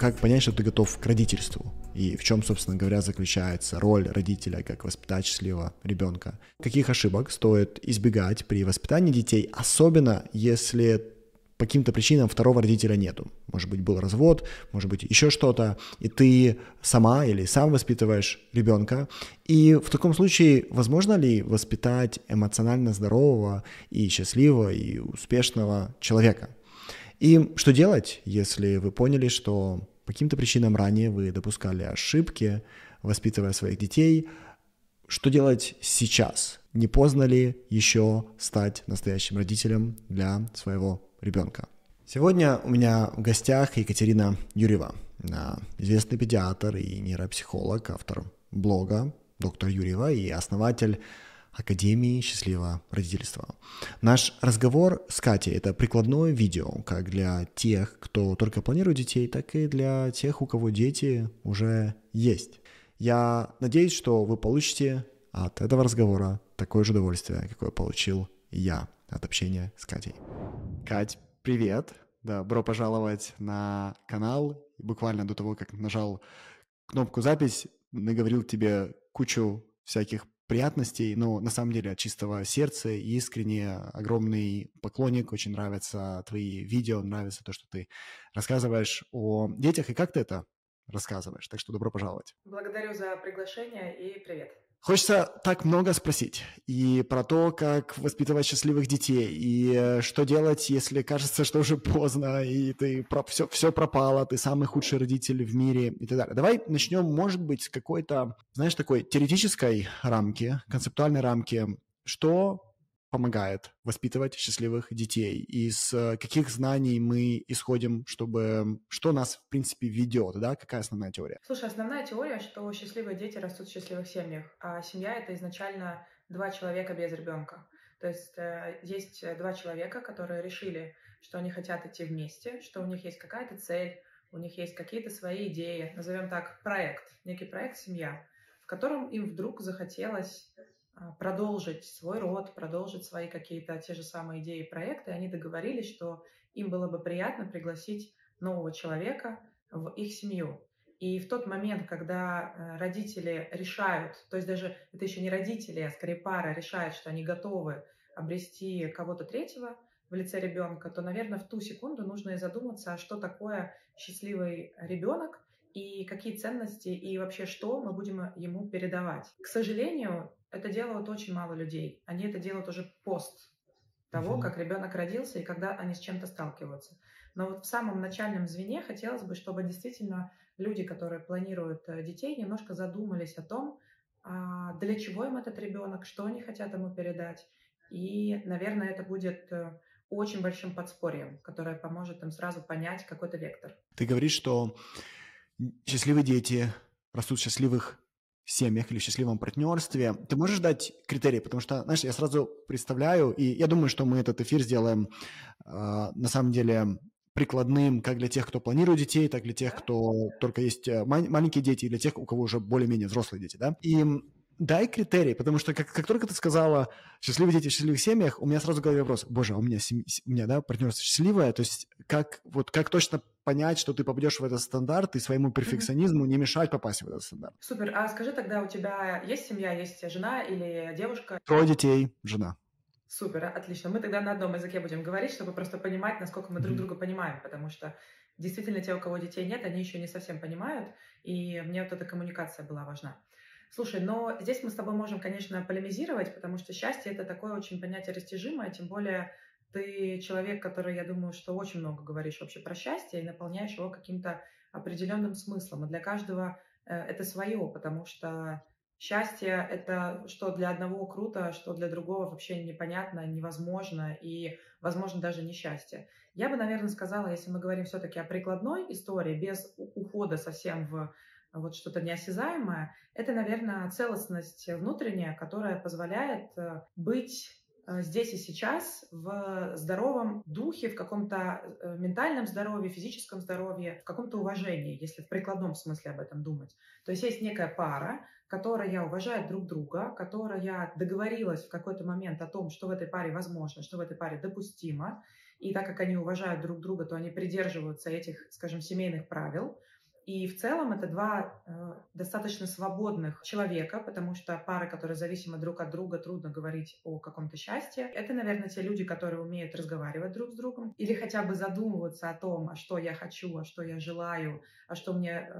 как понять, что ты готов к родительству? И в чем, собственно говоря, заключается роль родителя как воспитать счастливого ребенка? Каких ошибок стоит избегать при воспитании детей, особенно если по каким-то причинам второго родителя нету? Может быть, был развод, может быть, еще что-то, и ты сама или сам воспитываешь ребенка. И в таком случае, возможно ли воспитать эмоционально здорового и счастливого и успешного человека? И что делать, если вы поняли, что по каким-то причинам ранее вы допускали ошибки, воспитывая своих детей? Что делать сейчас? Не поздно ли еще стать настоящим родителем для своего ребенка? Сегодня у меня в гостях Екатерина Юрьева, известный педиатр и нейропсихолог, автор блога «Доктор Юрьева» и основатель Академии счастливого родительства. Наш разговор с Катей — это прикладное видео как для тех, кто только планирует детей, так и для тех, у кого дети уже есть. Я надеюсь, что вы получите от этого разговора такое же удовольствие, какое получил я от общения с Катей. Кать, привет! Добро пожаловать на канал. Буквально до того, как нажал кнопку «Запись», наговорил тебе кучу всяких приятностей, но на самом деле от чистого сердца и искренне огромный поклонник. Очень нравятся твои видео, нравится то, что ты рассказываешь о детях и как ты это рассказываешь. Так что добро пожаловать. Благодарю за приглашение и привет. Хочется так много спросить и про то, как воспитывать счастливых детей, и что делать, если кажется, что уже поздно, и ты все пропало, ты самый худший родитель в мире и так далее. Давай начнем, может быть, с какой-то, знаешь, такой теоретической рамки, концептуальной рамки, что помогает воспитывать счастливых детей, из каких знаний мы исходим, что нас, в принципе, ведет, да? Какая основная теория? Слушай, основная теория, что счастливые дети растут в счастливых семьях, а семья — это изначально два человека без ребенка. То есть есть два человека, которые решили, что они хотят идти вместе, что у них есть какая-то цель, у них есть какие-то свои идеи, назовем так, проект, некий проект «Семья», в котором им вдруг захотелось продолжить свой род, продолжить свои какие-то те же самые идеи и проекты. Они договорились, что им было бы приятно пригласить нового человека в их семью. И в тот момент, когда родители решают, то есть даже это еще не родители, а скорее пара решает, что они готовы обрести кого-то третьего в лице ребенка, то, наверное, в ту секунду нужно и задуматься, что такое счастливый ребенок и какие ценности, и вообще что мы будем ему передавать. К сожалению, это делают очень мало людей. Они это делают уже пост того, как ребенок родился и когда они с чем-то сталкиваются. Но вот в самом начальном звене хотелось бы, чтобы действительно люди, которые планируют детей, немножко задумались о том, для чего им этот ребенок, что они хотят ему передать. И, наверное, это будет очень большим подспорьем, которое поможет им сразу понять какой-то вектор. Ты говоришь, что счастливые дети растут в счастливых семьях или в счастливом партнерстве. Ты можешь дать критерии? Потому что, знаешь, я сразу представляю, и я думаю, что мы этот эфир сделаем на самом деле прикладным как для тех, кто планирует детей, так и для тех, кто только есть маленькие дети, и для тех, у кого уже более-менее взрослые дети, да? И дай критерии, потому что как только ты сказала «счастливые дети в счастливых семьях», у меня сразу в голове вопрос: боже, у меня да, партнерство счастливое, то есть как точно понять, что ты попадешь в этот стандарт и своему перфекционизму не мешать попасть в этот стандарт? Супер. А скажи тогда, у тебя есть семья, есть жена или девушка? 3 детей, жена. Супер, отлично. Мы тогда на одном языке будем говорить, чтобы просто понимать, насколько мы друг друга понимаем, потому что действительно те, у кого детей нет, они еще не совсем понимают, и мне вот эта коммуникация была важна. Слушай, но здесь мы с тобой можем, конечно, полемизировать, потому что счастье — это такое очень понятие растяжимое, тем более ты человек, который, я думаю, что очень много говоришь вообще про счастье и наполняешь его каким-то определенным смыслом. И для каждого это свое, потому что счастье — это что для одного круто, что для другого вообще непонятно, невозможно и, возможно, даже несчастье. Я бы, наверное, сказала, если мы говорим все-таки о прикладной истории, без ухода совсем в вот что-то неосязаемое, это, наверное, целостность внутренняя, которая позволяет быть здесь и сейчас в здоровом духе, в каком-то ментальном здоровье, физическом здоровье, в каком-то уважении, если в прикладном смысле об этом думать. То есть есть некая пара, которая уважает друг друга, которая договорилась в какой-то момент о том, что в этой паре возможно, что в этой паре допустимо, И так как они уважают друг друга, то они придерживаются этих, скажем, семейных правил. И в целом это два достаточно свободных человека, потому что пары, которые зависимы друг от друга, трудно говорить о каком-то счастье. Это, наверное, те люди, которые умеют разговаривать друг с другом или хотя бы задумываться о том, а что я хочу, а что я желаю, а что мне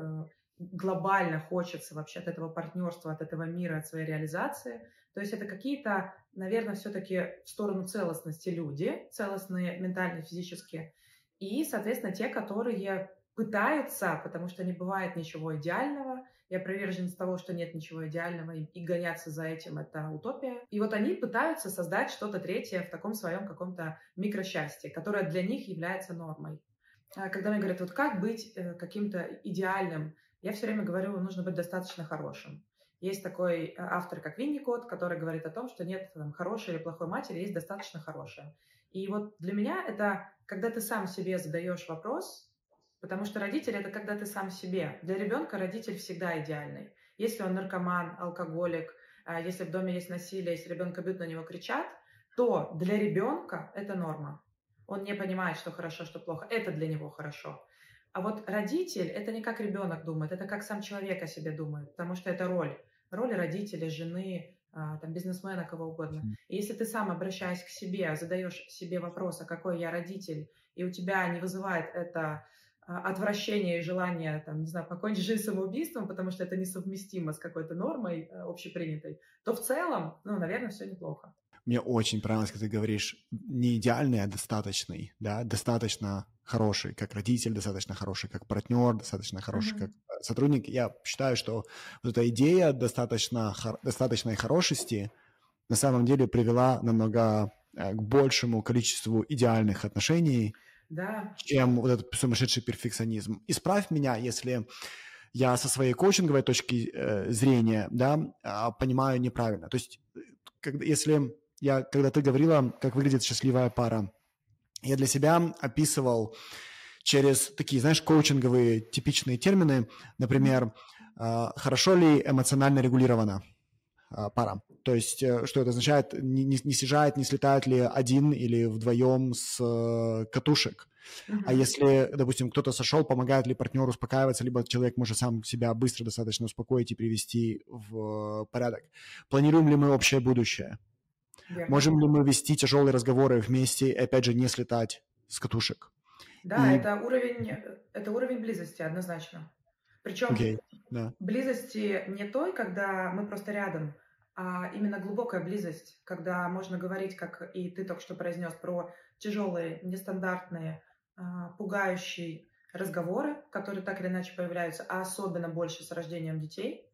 глобально хочется вообще от этого партнерства, от этого мира, от своей реализации. То есть это какие-то, наверное, все-таки в сторону целостности люди, целостные ментально, физически, и, соответственно, те, которые пытаются, потому что не бывает ничего идеального. Я приверженец того, что нет ничего идеального, и гоняться за этим — это утопия. И вот они пытаются создать что-то третье в таком своем каком-то микросчастье, которое для них является нормой. Когда мне говорят, вот как быть каким-то идеальным, я все время говорю, нужно быть достаточно хорошим. Есть такой автор, как Винникотт, который говорит о том, что нет там хорошей или плохой матери, есть достаточно хорошая. И вот для меня это, когда ты сам себе задаешь вопрос. Потому что родитель — это когда ты сам себе. Для ребенка родитель всегда идеальный. Если он наркоман, алкоголик, если в доме есть насилие, если ребенка бьют, на него кричат, то для ребенка это норма. Он не понимает, что хорошо, что плохо. Это для него хорошо. А вот родитель — это не как ребенок думает, это как сам человек о себе думает, потому что это роль. Роль родителя, жены, там, бизнесмена, кого угодно. И если ты сам, обращаясь к себе, задаешь себе вопрос, а какой я родитель, и у тебя не вызывает это отвращение и желание, там, не знаю, покончить жизнь самоубийством, потому что это несовместимо с какой-то нормой общепринятой, то в целом, ну, наверное, все неплохо. Мне очень понравилось, когда ты говоришь не идеальный, а достаточный, да, достаточно хороший, как родитель, достаточно хороший, как партнер, достаточно хороший, как сотрудник. Я считаю, что вот эта идея достаточной хорошести на самом деле привела намного к большему количеству идеальных отношений, да, чем вот этот сумасшедший перфекционизм. Исправь меня, если я со своей коучинговой точки зрения, да, понимаю неправильно. То есть, когда ты говорила, как выглядит счастливая пара, я для себя описывал через такие, знаешь, коучинговые типичные термины, например, хорошо ли эмоционально регулирована пара. То есть, что это означает, не съезжает, не слетает ли один или вдвоем с катушек. А если, допустим, кто-то сошел, помогает ли партнер успокаиваться, либо человек может сам себя быстро достаточно успокоить и привести в порядок. Планируем ли мы общее будущее? Можем ли мы вести тяжелые разговоры вместе и, опять же, не слетать с катушек? Да, это уровень близости однозначно. Причем близости не той, когда мы просто рядом, а именно глубокая близость, когда можно говорить, как и ты только что произнес, про тяжелые, нестандартные, пугающие разговоры, которые так или иначе появляются, а особенно больше с рождением детей.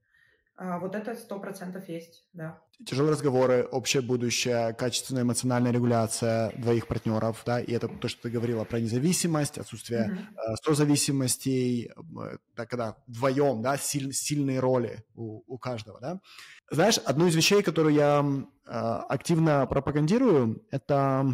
Вот это 100% есть, да. Тяжелые разговоры, общее будущее, качественная эмоциональная регуляция двоих партнеров, да, и это то, что ты говорила про независимость, отсутствие созависимостей, когда вдвоем, да, сильные роли у каждого, да. Знаешь, одну из вещей, которую я активно пропагандирую, это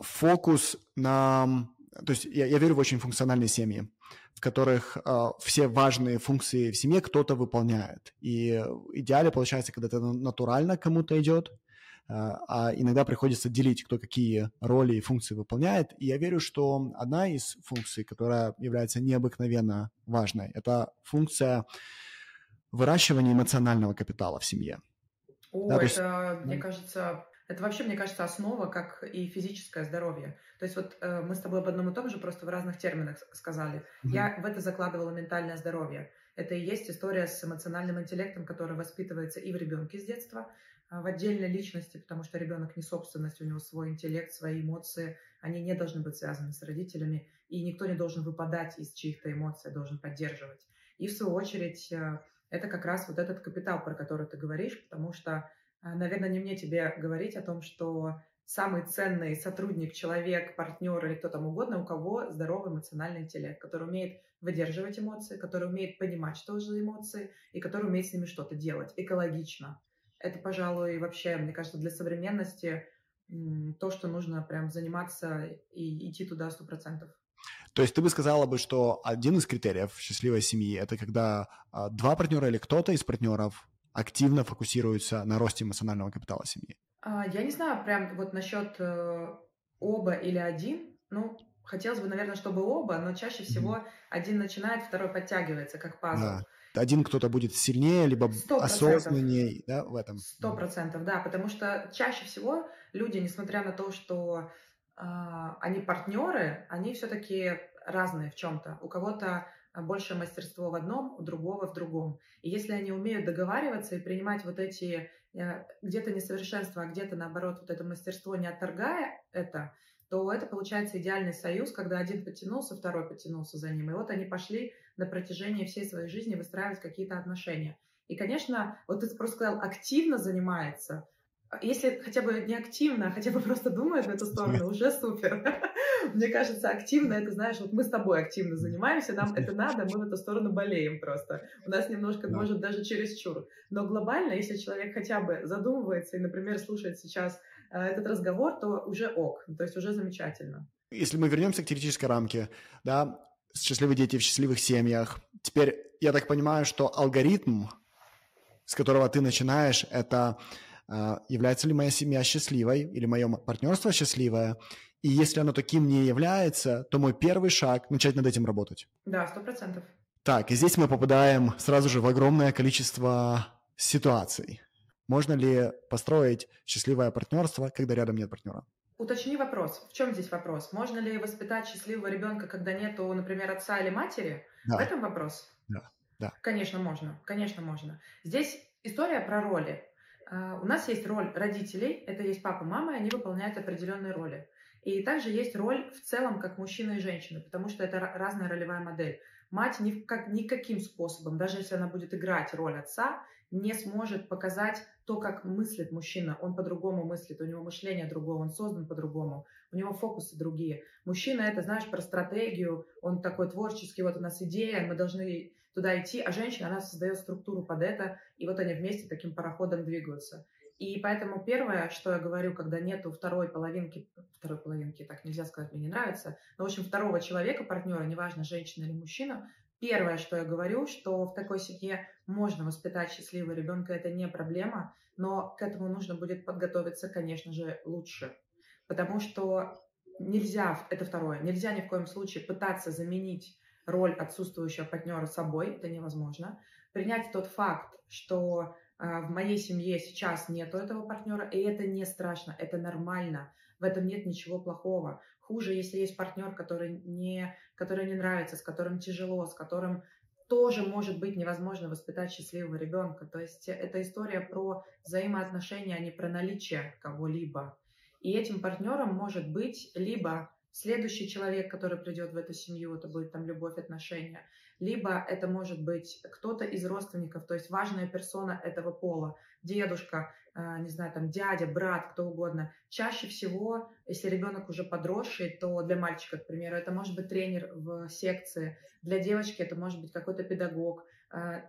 фокус на... То есть я верю в очень функциональные семьи, в которых все важные функции в семье кто-то выполняет. И в идеале получается, когда это натурально кому-то идет, а иногда приходится делить, кто какие роли и функции выполняет. И я верю, что одна из функций, которая является необыкновенно важной, это функция выращивания эмоционального капитала в семье. О, да, это, есть... мне кажется... Это вообще, мне кажется, основа, как и физическое здоровье. То есть вот мы с тобой об одном и том же, просто в разных терминах сказали. Я в это закладывала ментальное здоровье. Это и есть история с эмоциональным интеллектом, который воспитывается и в ребенке с детства, в отдельной личности, потому что ребенок не собственность, у него свой интеллект, свои эмоции. Они не должны быть связаны с родителями, и никто не должен выпадать из чьих-то эмоций, должен поддерживать. И в свою очередь это как раз вот этот капитал, про который ты говоришь, потому что, наверное, не мне тебе говорить о том, что самый ценный сотрудник, человек, партнер или кто там угодно, у кого здоровый эмоциональный интеллект, который умеет выдерживать эмоции, который умеет понимать, что же эмоции, и который умеет с ними что-то делать экологично. Это, пожалуй, вообще, мне кажется, для современности то, что нужно прям заниматься и идти туда 100%. То есть ты бы сказала, что один из критериев счастливой семьи – это когда два партнера или кто-то из партнеров активно фокусируются на росте эмоционального капитала семьи? Я не знаю прям вот насчет оба или один, ну, хотелось бы, наверное, чтобы оба, но чаще всего один начинает, второй подтягивается, как пазл. Да. Один кто-то будет сильнее, либо 100%. Осознаннее, да, в этом. 100%, да, потому что чаще всего люди, несмотря на то, что они партнеры, они все-таки разные в чем-то. У кого-то больше мастерство в одном, у другого в другом. И если они умеют договариваться и принимать вот эти где-то несовершенства, а где-то, наоборот, вот это мастерство, не отторгая это, то это получается идеальный союз, когда один подтянулся, второй подтянулся за ним. И вот они пошли на протяжении всей своей жизни выстраивать какие-то отношения. И, конечно, вот ты просто сказал, активно занимается. Если хотя бы не активно, а хотя бы просто думает в эту сторону, уже супер. Мне кажется, активно, это, знаешь, вот мы с тобой активно занимаемся, нам это надо, мы в эту сторону болеем просто. У нас немножко, может, даже чересчур. Но глобально, если человек хотя бы задумывается и, например, слушает сейчас этот разговор, то уже ок, то есть уже замечательно. Если мы вернемся к теоретической рамке, да, счастливые дети в счастливых семьях, теперь я так понимаю, что алгоритм, с которого ты начинаешь, это является ли моя семья счастливой или мое партнерство счастливое, и если оно таким не является, то мой первый шаг – начать над этим работать. Да, 100%. Так, и здесь мы попадаем сразу же в огромное количество ситуаций. Можно ли построить счастливое партнерство, когда рядом нет партнера? Уточни вопрос. В чем здесь вопрос? Можно ли воспитать счастливого ребенка, когда нету, например, отца или матери? Да. В этом вопрос? Да. Да. Конечно, можно. Конечно, можно. Здесь история про роли. У нас есть роль родителей, это есть папа, мама, и они выполняют определенные роли. И также есть роль в целом как мужчина и женщина, потому что это разная ролевая модель. Мать никаким способом, даже если она будет играть роль отца, не сможет показать то, как мыслит мужчина. Он по-другому мыслит, у него мышление другое, он создан по-другому, у него фокусы другие. Мужчина — это, знаешь, про стратегию, он такой творческий, вот у нас идея, мы должны туда идти, а женщина, она создает структуру под это, и вот они вместе таким пароходом двигаются. И поэтому первое, что я говорю, когда нету второй половинки, так нельзя сказать, мне не нравится, но, в общем, второго человека, партнера, неважно, женщина или мужчина, первое, что я говорю, что в такой семье можно воспитать счастливого ребенка, это не проблема, но к этому нужно будет подготовиться, конечно же, лучше, потому что нельзя, это второе, нельзя ни в коем случае пытаться заменить роль отсутствующего партнера собой, это невозможно, принять тот факт, что в моей семье сейчас нету этого партнера, и это не страшно, это нормально, в этом нет ничего плохого. Хуже, если есть партнер, который не нравится, с которым тяжело, с которым тоже может быть невозможно воспитать счастливого ребенка. То есть это история про взаимоотношения, а не про наличие кого-либо. И этим партнером может быть либо следующий человек, который придет в эту семью, это будет там любовь, отношения, либо это может быть кто-то из родственников, то есть важная персона этого пола, дедушка, не знаю, там дядя, брат, кто угодно. Чаще всего, если ребенок уже подросший, то для мальчика, к примеру, это может быть тренер в секции, для девочки это может быть какой-то педагог.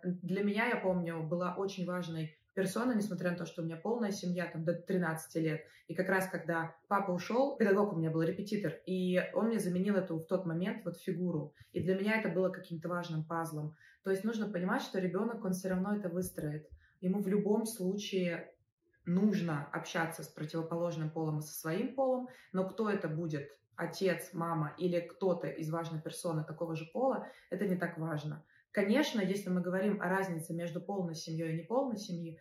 Для меня, я помню, была очень важной персона, несмотря на то, что у меня полная семья, там, до 13 лет. И как раз, когда папа ушел, педагог у меня был, репетитор, и он мне заменил эту в тот момент вот фигуру. И для меня это было каким-то важным пазлом. То есть нужно понимать, что ребенок, он все равно это выстроит. Ему в любом случае нужно общаться с противоположным полом и со своим полом, но кто это будет, отец, мама или кто-то из важной персоны такого же пола, это не так важно. Конечно, если мы говорим о разнице между полной семьей и неполной семьей,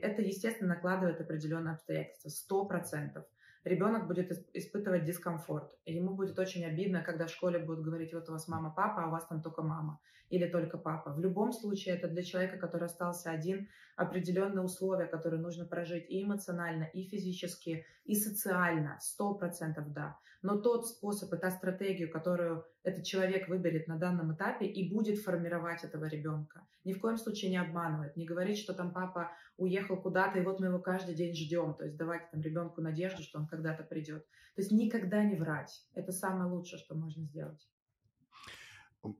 это, естественно, накладывает определенные обстоятельства, 100%. Ребенок будет испытывать дискомфорт. Ему будет очень обидно, когда в школе будут говорить: вот у вас мама, папа, а у вас там только мама или только папа. В любом случае, это для человека, который остался один, определенные условия, которые нужно прожить и эмоционально, и физически, и социально, 100% да. Но тот способ и та стратегию, которую этот человек выберет на данном этапе и будет формировать этого ребенка, ни в коем случае не обманывать, не говорить, что там папа уехал куда-то, и вот мы его каждый день ждем, то есть давать там ребенку надежду, что он когда-то придет. То есть никогда не врать. Это самое лучшее, что можно сделать.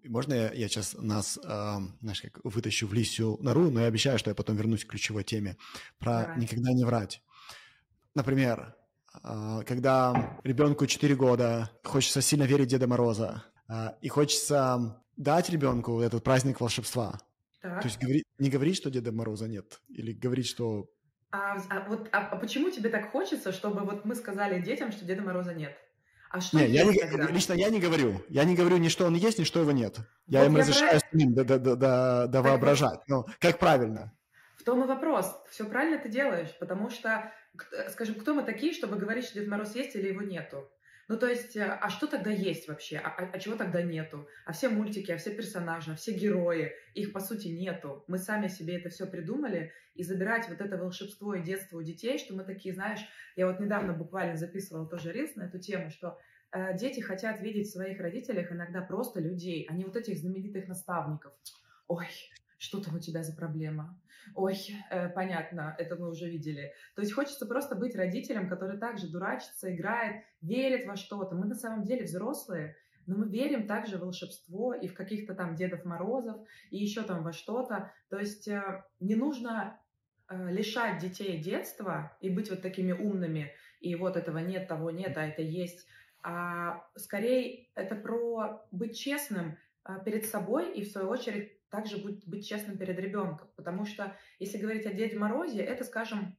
Можно я сейчас знаешь, как вытащу в лисью нору, но я обещаю, что я потом вернусь к ключевой теме про никогда не врать. Например, когда ребенку 4 года, хочется сильно верить в Деда Мороза, и хочется дать ребенку этот праздник волшебства. Так. То есть не говорить, что Деда Мороза нет, или говорить, что А почему тебе так хочется, чтобы вот мы сказали детям, что Деда Мороза нет? А что нет, я не говорю ни что он есть, ни что его нет. Я вот им разрешаю с ним воображать. Но как правильно? В том и вопрос. Все правильно ты делаешь, потому что, скажем, кто мы такие, чтобы говорить, что Дед Мороз есть или его нету? Ну, то есть, а что тогда есть вообще? А чего тогда нету? А все мультики, а все персонажи, а все герои, их, по сути, нету. Мы сами себе это все придумали, и забирать вот это волшебство и детство у детей, что мы такие, знаешь, я вот недавно буквально записывала тоже рилс на эту тему, что дети хотят видеть в своих родителях иногда просто людей, а не вот этих знаменитых наставников. Ой, что там у тебя за проблема? Ой, понятно, это мы уже видели. То есть хочется просто быть родителем, который также дурачится, играет, верит во что-то. Мы на самом деле взрослые, но мы верим также в волшебство и в каких-то там Дедов Морозов и еще там во что-то. То есть не нужно лишать детей детства и быть вот такими умными, и вот этого нет, того нет, а это есть. А скорее это про быть честным перед собой и в свою очередь также быть честным перед ребенком, потому что, если говорить о Деде Морозе, это, скажем,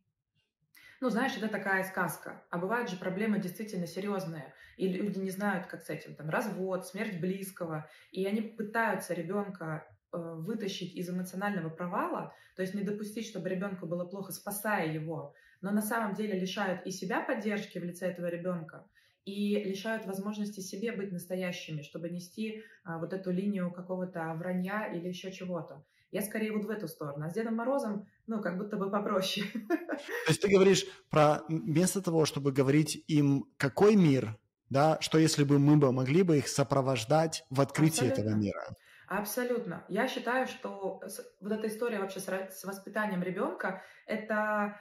ну, знаешь, это такая сказка, а бывают же проблемы действительно серьезные, и люди не знают, как с этим, там, развод, смерть близкого, и они пытаются ребенка вытащить из эмоционального провала, то есть не допустить, чтобы ребенку было плохо, спасая его, но на самом деле лишают и себя поддержки в лице этого ребенка, и лишают возможности себе быть настоящими, чтобы нести вот эту линию какого-то вранья или еще чего-то. Я скорее вот в эту сторону. А с Дедом Морозом, ну, как будто бы попроще. То есть ты говоришь про вместо того, чтобы говорить им, какой мир, да, что если бы мы могли бы их сопровождать в открытии Абсолютно. Этого мира. Абсолютно. Я считаю, что вот эта история вообще с воспитанием ребенка – это...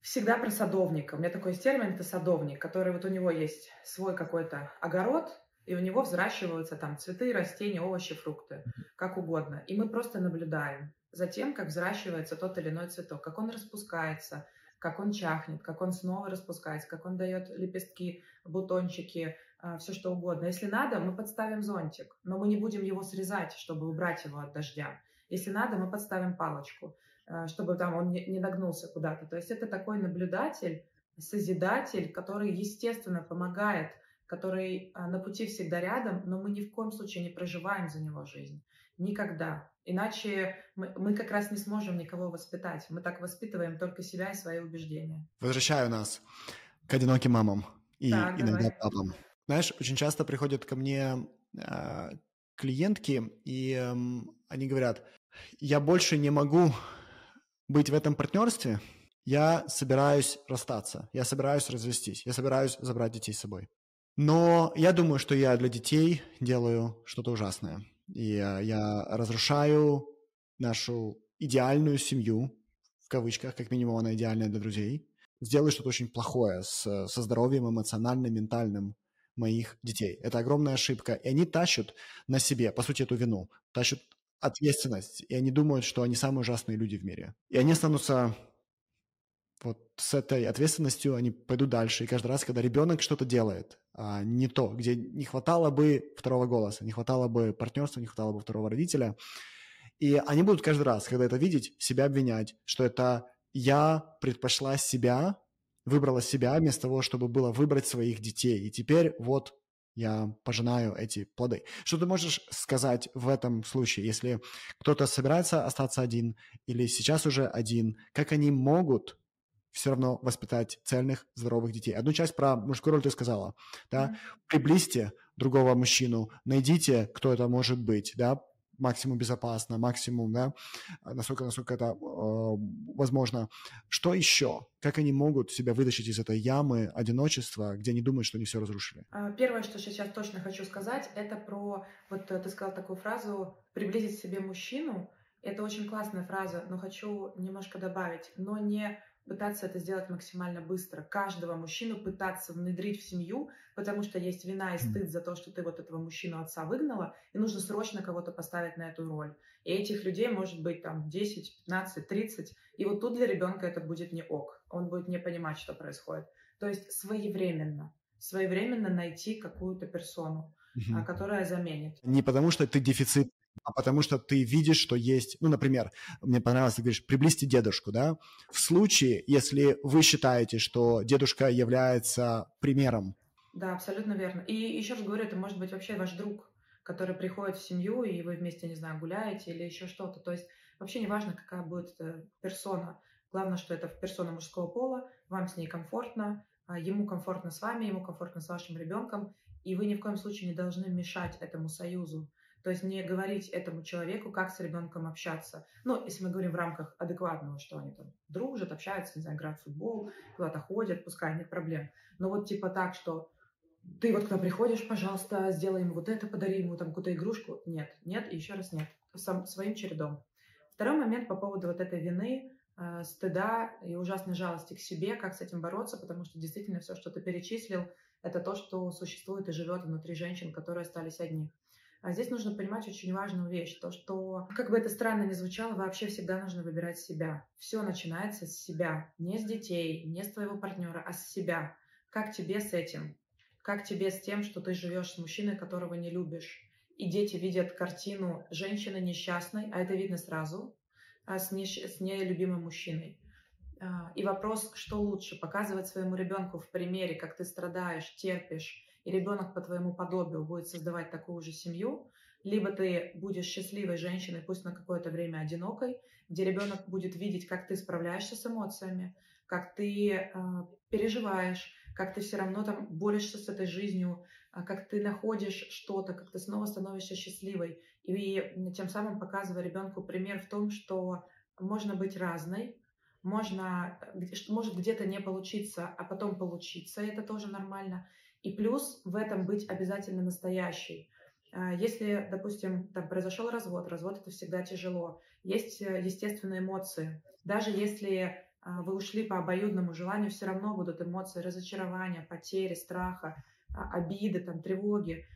Всегда про садовника. У меня такой есть термин, это садовник, который вот у него есть свой какой-то огород, и у него взращиваются там цветы, растения, овощи, фрукты, как угодно. И мы просто наблюдаем за тем, как взращивается тот или иной цветок, как он распускается, как он чахнет, как он снова распускается, как он дает лепестки, бутончики, все что угодно. Если надо, мы подставим зонтик, но мы не будем его срезать, чтобы убрать его от дождя. Если надо, мы подставим палочку, чтобы там он не нагнулся куда-то. То есть это такой наблюдатель, созидатель, который, естественно, помогает, который на пути всегда рядом, но мы ни в коем случае не проживаем за него жизнь. Никогда. Иначе мы как раз не сможем никого воспитать. Мы так воспитываем только себя и свои убеждения. Возвращаю нас к одиноким мамам и так, иногда папам. Знаешь, очень часто приходят ко мне клиентки, и они говорят, я больше не могу... быть в этом партнерстве, я собираюсь расстаться, я собираюсь развестись, я собираюсь забрать детей с собой. Но я думаю, что я для детей делаю что-то ужасное. И я разрушаю нашу идеальную семью, в кавычках, как минимум она идеальная для друзей, сделаю что-то очень плохое со здоровьем эмоциональным, ментальным моих детей. Это огромная ошибка. И они тащат на себе, по сути, эту вину, тащат ответственность, и они думают, что они самые ужасные люди в мире. И они останутся вот с этой ответственностью, они пойдут дальше. И каждый раз, когда ребенок что-то делает, не то, где не хватало бы второго голоса, не хватало бы партнерства, не хватало бы второго родителя, и они будут каждый раз, когда это видеть, себя обвинять, что это я предпочла себя, выбрала себя вместо того, чтобы было выбрать своих детей. И теперь вот я пожинаю эти плоды. Что ты можешь сказать в этом случае, если кто-то собирается остаться один или сейчас уже один, как они могут все равно воспитать цельных, здоровых детей? Одну часть про мужскую роль ты сказала, да? Приблизьте другого мужчину, найдите, кто это может быть, да? Максимум безопасно, максимум, да? Насколько это возможно. Что еще? Как они могут себя вытащить из этой ямы одиночества, где они думают, что они все разрушили? Первое, что сейчас точно хочу сказать, это про... Вот ты сказал такую фразу «приблизить себе мужчину». Это очень классная фраза, но хочу немножко добавить. Но не пытаться это сделать максимально быстро. Каждого мужчину пытаться внедрить в семью, потому что есть вина и стыд за то, что ты вот этого мужчину отца выгнала, и нужно срочно кого-то поставить на эту роль. И этих людей может быть там 10, 15, 30, и вот тут для ребенка это будет не ок. Он будет не понимать, что происходит. То есть своевременно найти какую-то персону. которая заменит. Не потому что ты дефицит, а потому что ты видишь, что есть... Ну, например, мне понравилось, ты говоришь, приблизьте дедушку, да? В случае, если вы считаете, что дедушка является примером. Да, абсолютно верно. И еще раз говорю, это может быть вообще ваш друг, который приходит в семью, и вы вместе, не знаю, гуляете или еще что-то. То есть вообще не важно, какая будет персона. Главное, что это персона мужского пола, вам с ней комфортно, ему комфортно с вами, ему комфортно с вашим ребенком, и вы ни в коем случае не должны мешать этому союзу. То есть не говорить этому человеку, как с ребенком общаться. Ну, если мы говорим в рамках адекватного, что они там дружат, общаются, не знаю, играют в футбол, куда-то ходят, пускай нет проблем. Но вот типа так, что ты вот когда приходишь, пожалуйста, сделай ему вот это, подари ему там какую-то игрушку. Нет, нет и еще раз нет. Своим чередом. Второй момент по поводу вот этой вины, стыда и ужасной жалости к себе, как с этим бороться, потому что действительно все, что ты перечислил, это то, что существует и живет внутри женщин, которые остались одни. А здесь нужно понимать очень важную вещь, то, что, как бы это странно ни звучало, вообще всегда нужно выбирать себя. Все начинается с себя, не с детей, не с твоего партнера, а с себя. Как тебе с этим? Как тебе с тем, что ты живешь с мужчиной, которого не любишь? И дети видят картину женщины несчастной, а это видно сразу, с нелюбимым мужчиной. И вопрос, что лучше, показывать своему ребенку в примере, как ты страдаешь, терпишь, и ребенок по твоему подобию будет создавать такую же семью, либо ты будешь счастливой женщиной, пусть на какое-то время одинокой, где ребенок будет видеть, как ты справляешься с эмоциями, как ты переживаешь, как ты все равно там борешься с этой жизнью, как ты находишь что-то, как ты снова становишься счастливой. И тем самым показывая ребенку пример в том, что можно быть разной, может где-то не получиться, а потом получиться, это тоже нормально. И плюс в этом быть обязательно настоящей. Если, допустим, там произошел развод, это всегда тяжело. Есть естественные эмоции. Даже если вы ушли по обоюдному желанию, все равно будут эмоции разочарования, потери, страха, обиды, там, тревоги.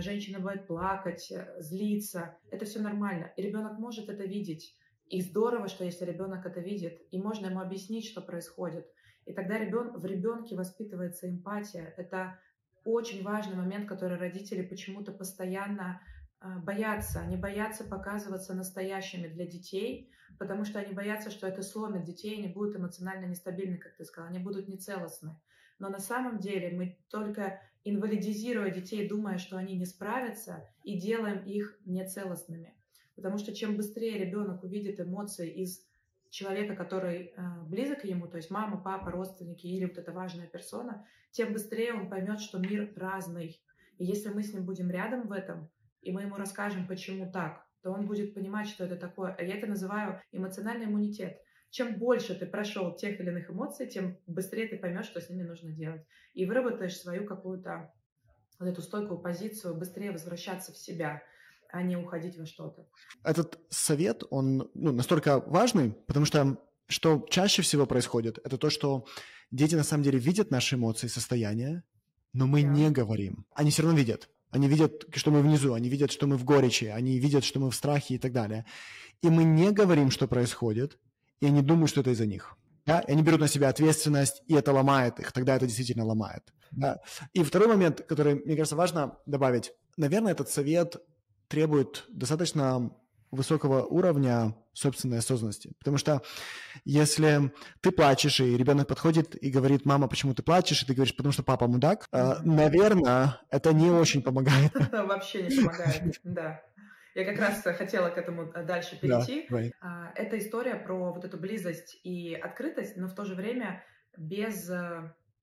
Женщина будет плакать, злиться. Это все нормально. И ребенок может это видеть. И здорово, что если ребенок это видит, и можно ему объяснить, что происходит. И тогда в ребенке воспитывается эмпатия. Это очень важный момент, который родители почему-то постоянно боятся. Они боятся показываться настоящими для детей, потому что они боятся, что это сломит детей, они будут эмоционально нестабильны, как ты сказала, они будут нецелостны. Но на самом деле мы только инвалидизируя детей, думая, что они не справятся, и делаем их нецелостными. Потому что чем быстрее ребенок увидит эмоции из человека, который близок к ему, то есть мама, папа, родственники или вот эта важная персона, тем быстрее он поймет, что мир разный. И если мы с ним будем рядом в этом, и мы ему расскажем, почему так, то он будет понимать, что это такое. Я это называю эмоциональный иммунитет. Чем больше ты прошел тех или иных эмоций, тем быстрее ты поймешь, что с ними нужно делать. И выработаешь свою какую-то вот эту стойкую позицию, быстрее возвращаться в себя, а не уходить во что-то. Этот совет, он настолько важный, потому что что чаще всего происходит, это то, что дети на самом деле видят наши эмоции, состояния, но мы не говорим. Они все равно видят. Они видят, что мы внизу, они видят, что мы в горечи, они видят, что мы в страхе и так далее. И мы не говорим, что происходит, и они думают, что это из-за них. Да? И они берут на себя ответственность, и это ломает их, тогда это действительно ломает. Да? И второй момент, который, мне кажется, важно добавить. Наверное, этот совет требует достаточно высокого уровня собственной осознанности. Потому что если ты плачешь, и ребенок подходит и говорит: «Мама, почему ты плачешь?» И ты говоришь: «Потому что папа мудак», наверное, это не очень помогает. Это вообще не помогает, да. Я как раз хотела к этому дальше перейти. Это история про вот эту близость и открытость, но в то же время без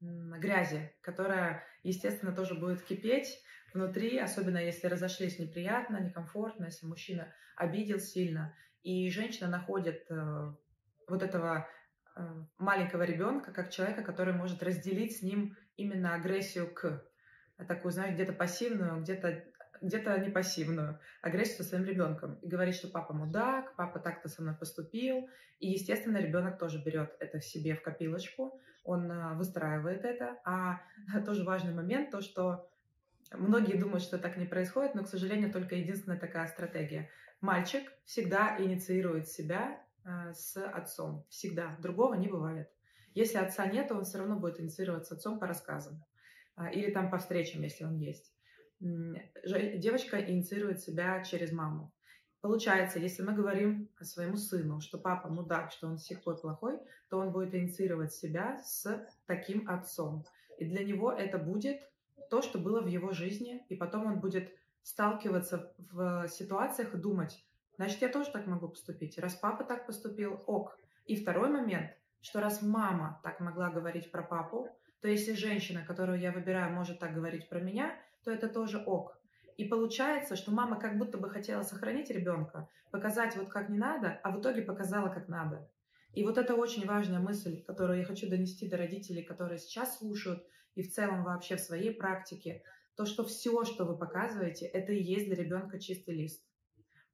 грязи, которая, естественно, тоже будет кипеть внутри, особенно если разошлись неприятно, некомфортно, если мужчина обидел сильно. И женщина находит вот этого маленького ребенка как человека, который может разделить с ним именно агрессию к такую, знаешь, где-то пассивную, где-то не пассивную агрессию со своим ребенком. И говорит, что папа мудак, папа так-то со мной поступил. И, естественно, ребенок тоже берет это в себе в копилочку, он выстраивает это. А тоже важный момент, то, что многие думают, что так не происходит, но, к сожалению, только единственная такая стратегия. Мальчик всегда инициирует себя с отцом. Всегда. Другого не бывает. Если отца нет, он все равно будет инициировать с отцом по рассказам. Или там по встречам, если он есть. девочка инициирует себя через маму. Получается, если мы говорим своему сыну, что папа мудак, что он секой плохой, то он будет инициировать себя с таким отцом. И для него это будет то, что было в его жизни, и потом он будет сталкиваться в ситуациях и думать, значит, я тоже так могу поступить. Раз папа так поступил, ок. И второй момент, что раз мама так могла говорить про папу, то если женщина, которую я выбираю, может так говорить про меня, то это тоже ок. И получается, что мама как будто бы хотела сохранить ребенка, показать вот как не надо, а в итоге показала как надо. И вот это очень важная мысль, которую я хочу донести до родителей, которые сейчас слушают и в целом вообще в своей практике, то, что все, что вы показываете, это и есть для ребенка чистый лист.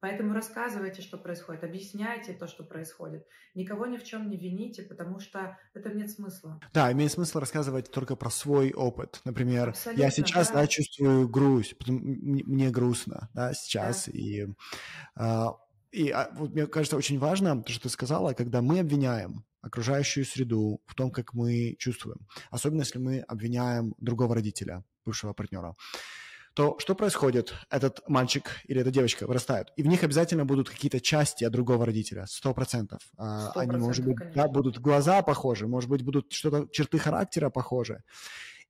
Поэтому рассказывайте, что происходит, объясняйте то, что происходит. Никого ни в чем не вините, потому что это нет смысла. Да, имеет смысл рассказывать только про свой опыт. Например, абсолютно, я сейчас да, чувствую грусть, мне грустно да, сейчас. Да. И вот мне кажется, очень важно, то, что ты сказала, когда мы обвиняем окружающую среду в том, как мы чувствуем, особенно если мы обвиняем другого родителя, бывшего партнера, то что происходит? Этот мальчик или эта девочка вырастают, и в них обязательно будут какие-то части от другого родителя, 100%. Они, может быть, да, будут глаза похожи, может быть, будут что-то, черты характера похожи.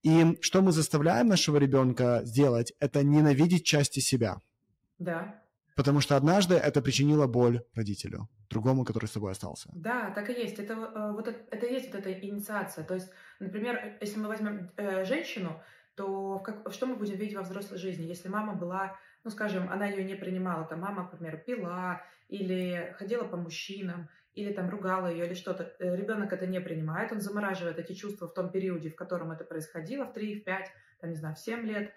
И что мы заставляем нашего ребенка сделать, это ненавидеть части себя. Да. Потому что однажды это причинило боль родителю, другому, который с тобой остался. Да, так и есть. Это и есть вот эта инициация. То есть, например, если мы возьмем женщину, то что мы будем видеть во взрослой жизни? Если мама была, ну, скажем, она ее не принимала, там мама, к примеру, пила или ходила по мужчинам, или там ругала ее, или что-то. Ребенок это не принимает, он замораживает эти чувства в том периоде, в котором это происходило, в 3, в 5, там, не знаю, в 7 лет.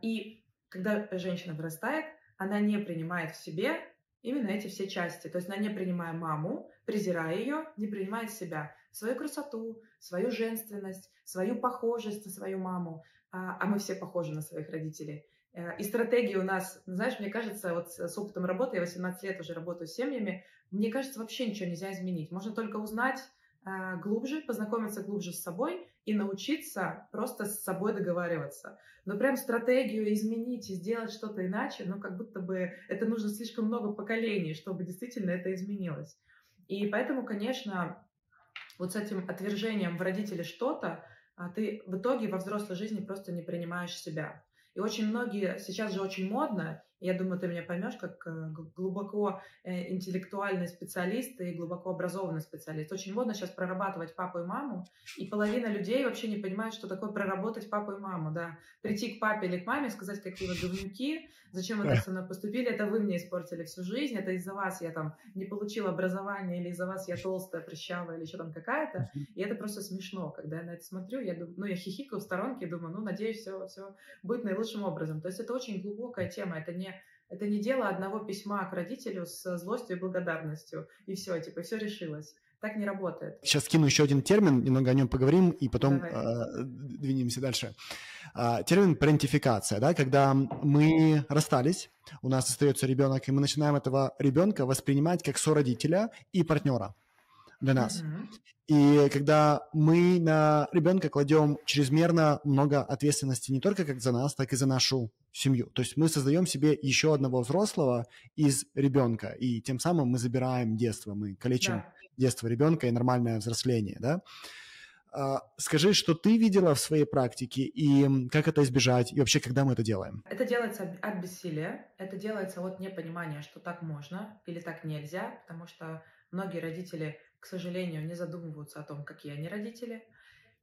И когда женщина вырастает, она не принимает в себе именно эти все части. То есть она не принимает маму, презирая ее, не принимает себя, свою красоту, свою женственность, свою похожесть на свою маму. А мы все похожи на своих родителей. И стратегии у нас, знаешь, мне кажется, вот с опытом работы, я 18 лет уже работаю с семьями, мне кажется, вообще ничего нельзя изменить. Можно только узнать глубже, познакомиться глубже с собой и научиться просто с собой договариваться. Но прям стратегию изменить и сделать что-то иначе, ну как будто бы это нужно слишком много поколений, чтобы действительно это изменилось. И поэтому, конечно, вот с этим отвержением в родителе что-то, а ты в итоге во взрослой жизни просто не принимаешь себя. И очень многие, сейчас же очень модно, я думаю, ты меня поймешь, как глубоко интеллектуальный специалист и глубоко образованный специалист. Очень модно сейчас прорабатывать папу и маму, и половина людей вообще не понимает, что такое проработать папу и маму, да. Прийти к папе или к маме, сказать, какие вы говнюки, зачем вы так со мной поступили, это вы мне испортили всю жизнь, это из-за вас я там не получила образование, или из-за вас я толстая, прыщавая, или еще там какая-то. И это просто смешно, когда я на это смотрю, я думаю, ну, я хихикаю в сторонке, думаю, ну, надеюсь, все будет наилучшим образом. То есть это очень глубокая тема, это не дело одного письма к родителю с злостью и благодарностью, и все, типа, все решилось. Так не работает. Сейчас кину еще один термин, немного о нем поговорим, и потом двинемся дальше. Термин парентификация, да, когда мы расстались, у нас остается ребенок, и мы начинаем этого ребенка воспринимать как сородителя и партнера для нас. Mm-hmm. И когда мы на ребенка кладем чрезмерно много ответственности не только как за нас, так и за нашу семью. То есть мы создаем себе еще одного взрослого из ребенка, и тем самым мы забираем детство, мы калечим детство ребенка и нормальное взросление. Да? Скажи, что ты видела в своей практике, и как это избежать, и вообще, когда мы это делаем? Это делается от бессилия, это делается от непонимания, что так можно или так нельзя, потому что многие родители, к сожалению, не задумываются о том, какие они родители.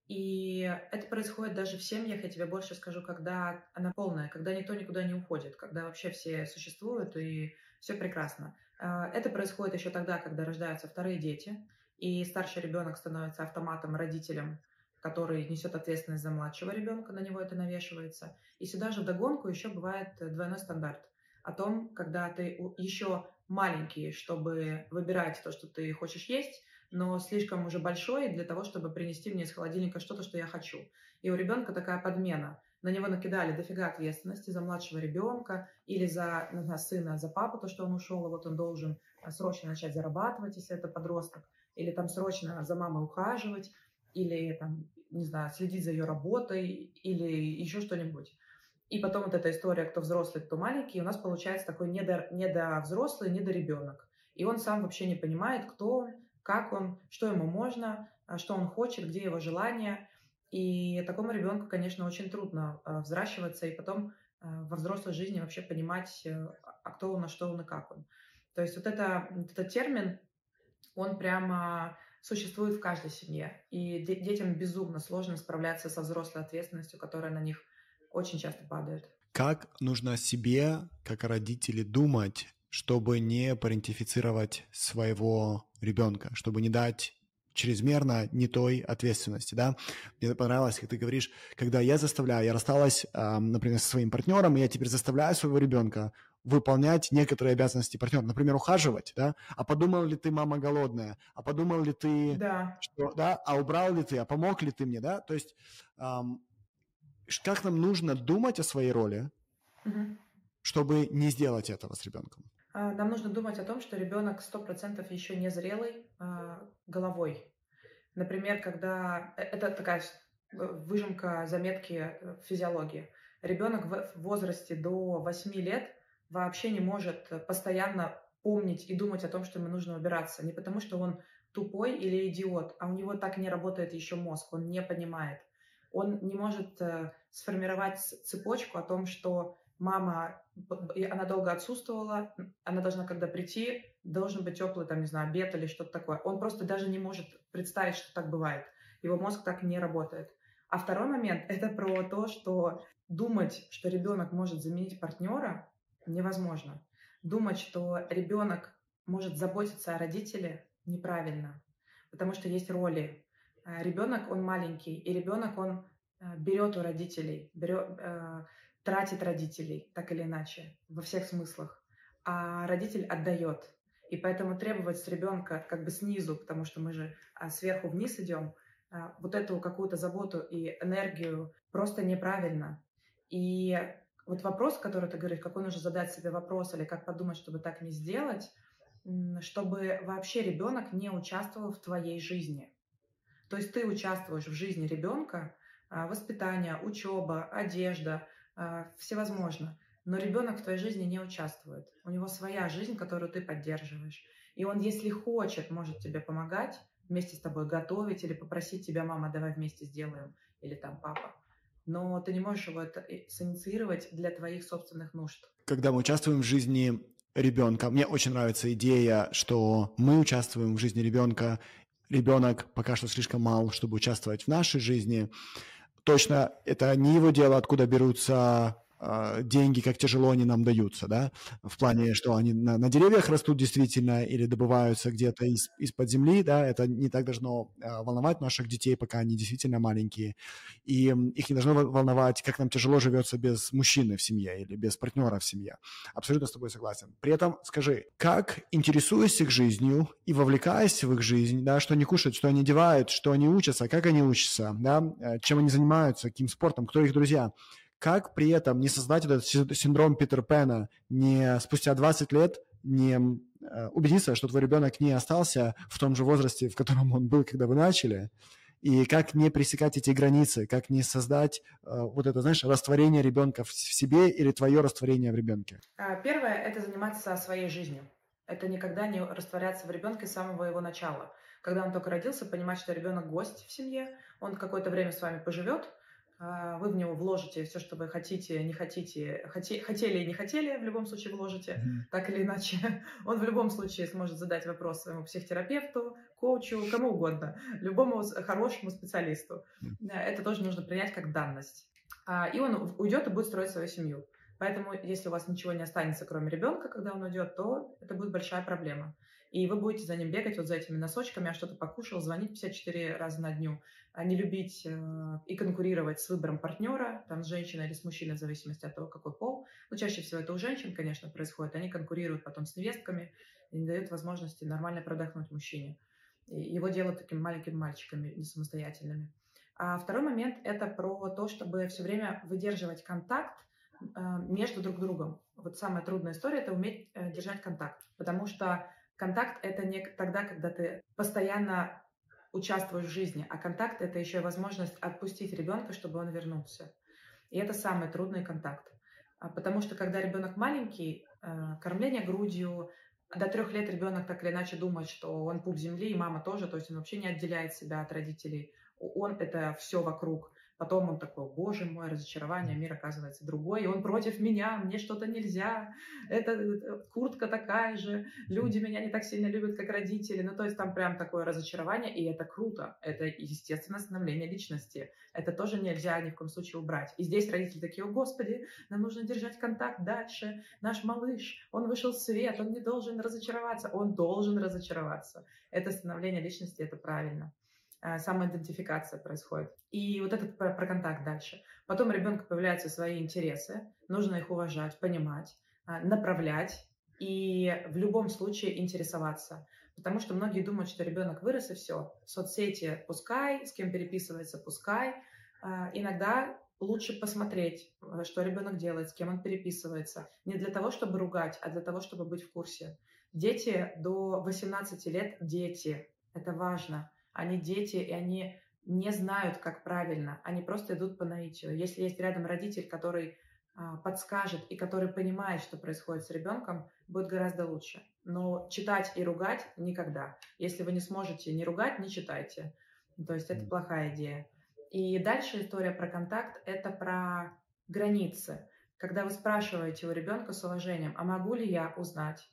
И это происходит даже в семьях, я тебе больше скажу, когда она полная, когда никто никуда не уходит, когда вообще все существуют и все прекрасно. Это происходит еще тогда, когда рождаются вторые дети, и старший ребенок становится автоматом родителем, который несет ответственность за младшего ребенка, на него это навешивается. И сюда же вдогонку еще бывает двойной стандарт о том, когда ты еще маленький, чтобы выбирать то, что ты хочешь есть, но слишком уже большой для того, чтобы принести мне из холодильника что-то, что я хочу. И у ребенка такая подмена. На него накидали дофига ответственности за младшего ребенка или за сына, за папу, то, что он ушел, и вот он должен срочно начать зарабатывать, если это подросток, или там срочно за мамой ухаживать, или там, не знаю, следить за ее работой, или еще что-нибудь. И потом вот эта история, кто взрослый, кто маленький, у нас получается такой недовзрослый, недоребенок. И он сам вообще не понимает, кто он, как он, что ему можно, что он хочет, где его желания. И такому ребенку, конечно, очень трудно взращиваться и потом во взрослой жизни вообще понимать, а кто он, а что он и как он. То есть вот этот термин, он прямо существует в каждой семье. И детям безумно сложно справляться со взрослой ответственностью, которая на них очень часто падает. Как нужно о себе, как о родителе, думать, чтобы не парентифицировать своего ребенка, чтобы не дать чрезмерно не той ответственности, да? Мне понравилось, как ты говоришь, когда я заставляю, я рассталась, например, со своим партнером, и я теперь заставляю своего ребенка выполнять некоторые обязанности партнера, например, ухаживать, да? А подумал ли ты, мама голодная? А подумал ли ты, да. Что, да? А убрал ли ты? А помог ли ты мне, да? То есть как нам нужно думать о своей роли, угу. чтобы не сделать этого с ребенком? Нам нужно думать о том, что ребенок 100% еще не зрелый головой. Например, когда... Это такая выжимка заметки физиологии. Ребенок в возрасте до 8 лет вообще не может постоянно помнить и думать о том, что ему нужно убираться. Не потому, что он тупой или идиот, а у него так не работает еще мозг, он не понимает. Он не может сформировать цепочку о том, что... Мама, она долго отсутствовала, она должна, когда прийти, должен быть теплый, там, не знаю, обед или что-то такое. Он просто даже не может представить, что так бывает. Его мозг так не работает. А второй момент – это про то, что думать, что ребенок может заменить партнера, невозможно. Думать, что ребенок может заботиться о родителе, неправильно, потому что есть роли. Ребенок, он маленький, и ребенок, он берет у родителей, тратит родителей, так или иначе, во всех смыслах, а родитель отдает. И поэтому требовать с ребенка как бы снизу, потому что мы же сверху вниз идем, вот эту какую-то заботу и энергию просто неправильно. И вот вопрос, который ты говоришь, какой нужно задать себе вопрос или как подумать, чтобы так не сделать, чтобы вообще ребенок не участвовал в твоей жизни. То есть ты участвуешь в жизни ребенка, воспитание, учеба, одежда, всевозможно. Но ребенок в твоей жизни не участвует. У него своя жизнь, которую ты поддерживаешь. И он, если хочет, может тебе помогать, вместе с тобой готовить или попросить тебя, мама, давай вместе сделаем, или там папа. Но ты не можешь его это инициировать для твоих собственных нужд. Когда мы участвуем в жизни ребенка, мне очень нравится идея, что мы участвуем в жизни ребенка. Ребенок пока что слишком мал, чтобы участвовать в нашей жизни. Точно, это не его дело, откуда берутся деньги, как тяжело они нам даются, да, в плане, что они на деревьях растут действительно или добываются где-то из-под земли, да, это не так должно волновать наших детей, пока они действительно маленькие, и их не должно волновать, как нам тяжело живется без мужчины в семье или без партнера в семье. Абсолютно с тобой согласен. При этом скажи, как, интересуясь их жизнью и вовлекаясь в их жизнь, да, что они кушают, что они одевают, что они учатся, как они учатся, да, чем они занимаются, каким спортом, кто их друзья, как при этом не создать этот синдром Питер Пэна, не спустя 20 лет не убедиться, что твой ребенок не остался в том же возрасте, в котором он был, когда вы начали, и как не пресекать эти границы, как не создать вот это, знаешь, растворение ребенка в себе или твое растворение в ребенке? Первое – это заниматься своей жизнью. Это никогда не растворяться в ребенке с самого его начала. Когда он только родился, понимать, что ребенок гость в семье, он какое-то время с вами поживет, вы в него вложите все, что вы хотите, не хотите, хотели и не хотели, в любом случае вложите, так или иначе. Он в любом случае сможет задать вопрос своему психотерапевту, коучу, кому угодно, любому хорошему специалисту. Это тоже нужно принять как данность. И он уйдет и будет строить свою семью. Поэтому, если у вас ничего не останется, кроме ребенка, когда он уйдет, то это будет большая проблема. И вы будете за ним бегать, вот за этими носочками, а что-то покушал, звонить 54 раза на дню, не любить и конкурировать с выбором партнера, там, с женщиной или с мужчиной, в зависимости от того, какой пол. Но чаще всего это у женщин, конечно, происходит. Они конкурируют потом с невестками и не дают возможности нормально продохнуть мужчине. И его делают такими маленькими мальчиками, не самостоятельными. А второй момент – это про то, чтобы все время выдерживать контакт между друг другом. Вот самая трудная история – это уметь держать контакт, потому что контакт – это не тогда, когда ты постоянно участвуешь в жизни, а контакт – это еще и возможность отпустить ребенка, чтобы он вернулся. И это самый трудный контакт. Потому что, когда ребенок маленький, кормление грудью, до 3 лет ребенок так или иначе думает, что он пуп земли, и мама тоже, то есть он вообще не отделяет себя от родителей. Он — это все вокруг. Потом он такой: боже мой, разочарование, мир оказывается другой, и он против меня, мне что-то нельзя, это куртка такая же, люди меня не так сильно любят, как родители. Ну, то есть там прям такое разочарование, и это круто, это, естественно, становление личности. Это тоже нельзя ни в коем случае убрать. И здесь родители такие: о, Господи, нам нужно держать контакт дальше, наш малыш, он вышел в свет, он не должен разочароваться, он должен разочароваться. Это становление личности, это правильно. Самоидентификация происходит. И вот этот про контакт дальше. Потом у ребенка появляются свои интересы, нужно их уважать, понимать, направлять и в любом случае интересоваться. Потому что многие думают, что ребенок вырос и все. В соцсети пускай, с кем переписывается пускай. Иногда лучше посмотреть, что ребенок делает, с кем он переписывается. Не для того, чтобы ругать, а для того, чтобы быть в курсе. Дети до 18 лет — дети. Это важно. Они дети, и они не знают, как правильно. Они просто идут по наитию. Если есть рядом родитель, который подскажет и который понимает, что происходит с ребенком, будет гораздо лучше. Но читать и ругать никогда. Если вы не сможете не ругать, не читайте. То есть это плохая идея. И дальше история про контакт – это про границы. Когда вы спрашиваете у ребенка с уважением: а могу ли я узнать,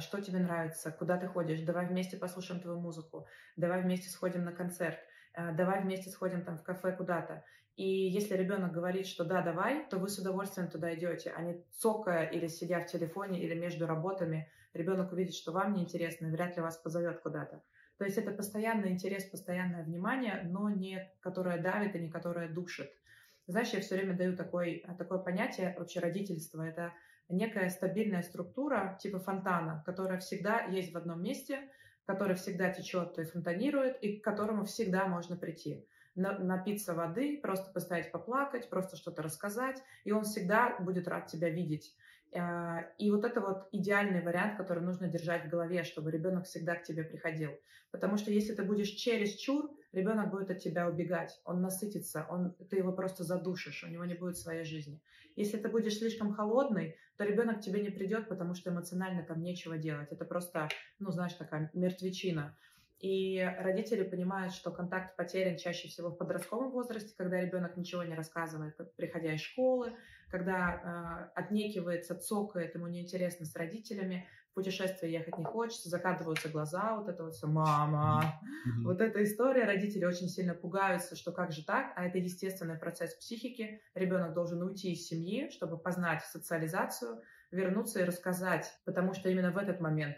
что тебе нравится, куда ты ходишь, давай вместе послушаем твою музыку, давай вместе сходим на концерт, давай вместе сходим там в кафе куда-то. И если ребенок говорит, что да, давай, то вы с удовольствием туда идете, а не цокая или сидя в телефоне, или между работами. Ребенок увидит, что вам неинтересно, и вряд ли вас позовет куда-то. То есть это постоянный интерес, постоянное внимание, но не которое давит и не которое душит. Знаешь, я все время даю такое понятие вообще родительства. Это некая стабильная структура типа фонтана, которая всегда есть в одном месте, которая всегда течет и фонтанирует, и к которому всегда можно прийти. Напиться воды, просто постоять поплакать, просто что-то рассказать, и он всегда будет рад тебя видеть. И вот это вот идеальный вариант, который нужно держать в голове, чтобы ребенок всегда к тебе приходил. Потому что если ты будешь чересчур, ребенок будет от тебя убегать, он насытится, ты его просто задушишь, у него не будет своей жизни. Если ты будешь слишком холодный, то ребенок к тебе не придет, потому что эмоционально там нечего делать. Это просто, ну, знаешь, такая мертвечина. И родители понимают, что контакт потерян чаще всего в подростковом возрасте, когда ребенок ничего не рассказывает, приходя из школы, когда отнекивается, цокает, ему неинтересно с родителями, в путешествие ехать не хочется, закатываются глаза, вот это вот все, мама. Вот эта история, родители очень сильно пугаются, что как же так, а это естественный процесс психики, ребенок должен уйти из семьи, чтобы познать социализацию, вернуться и рассказать, потому что именно в этот момент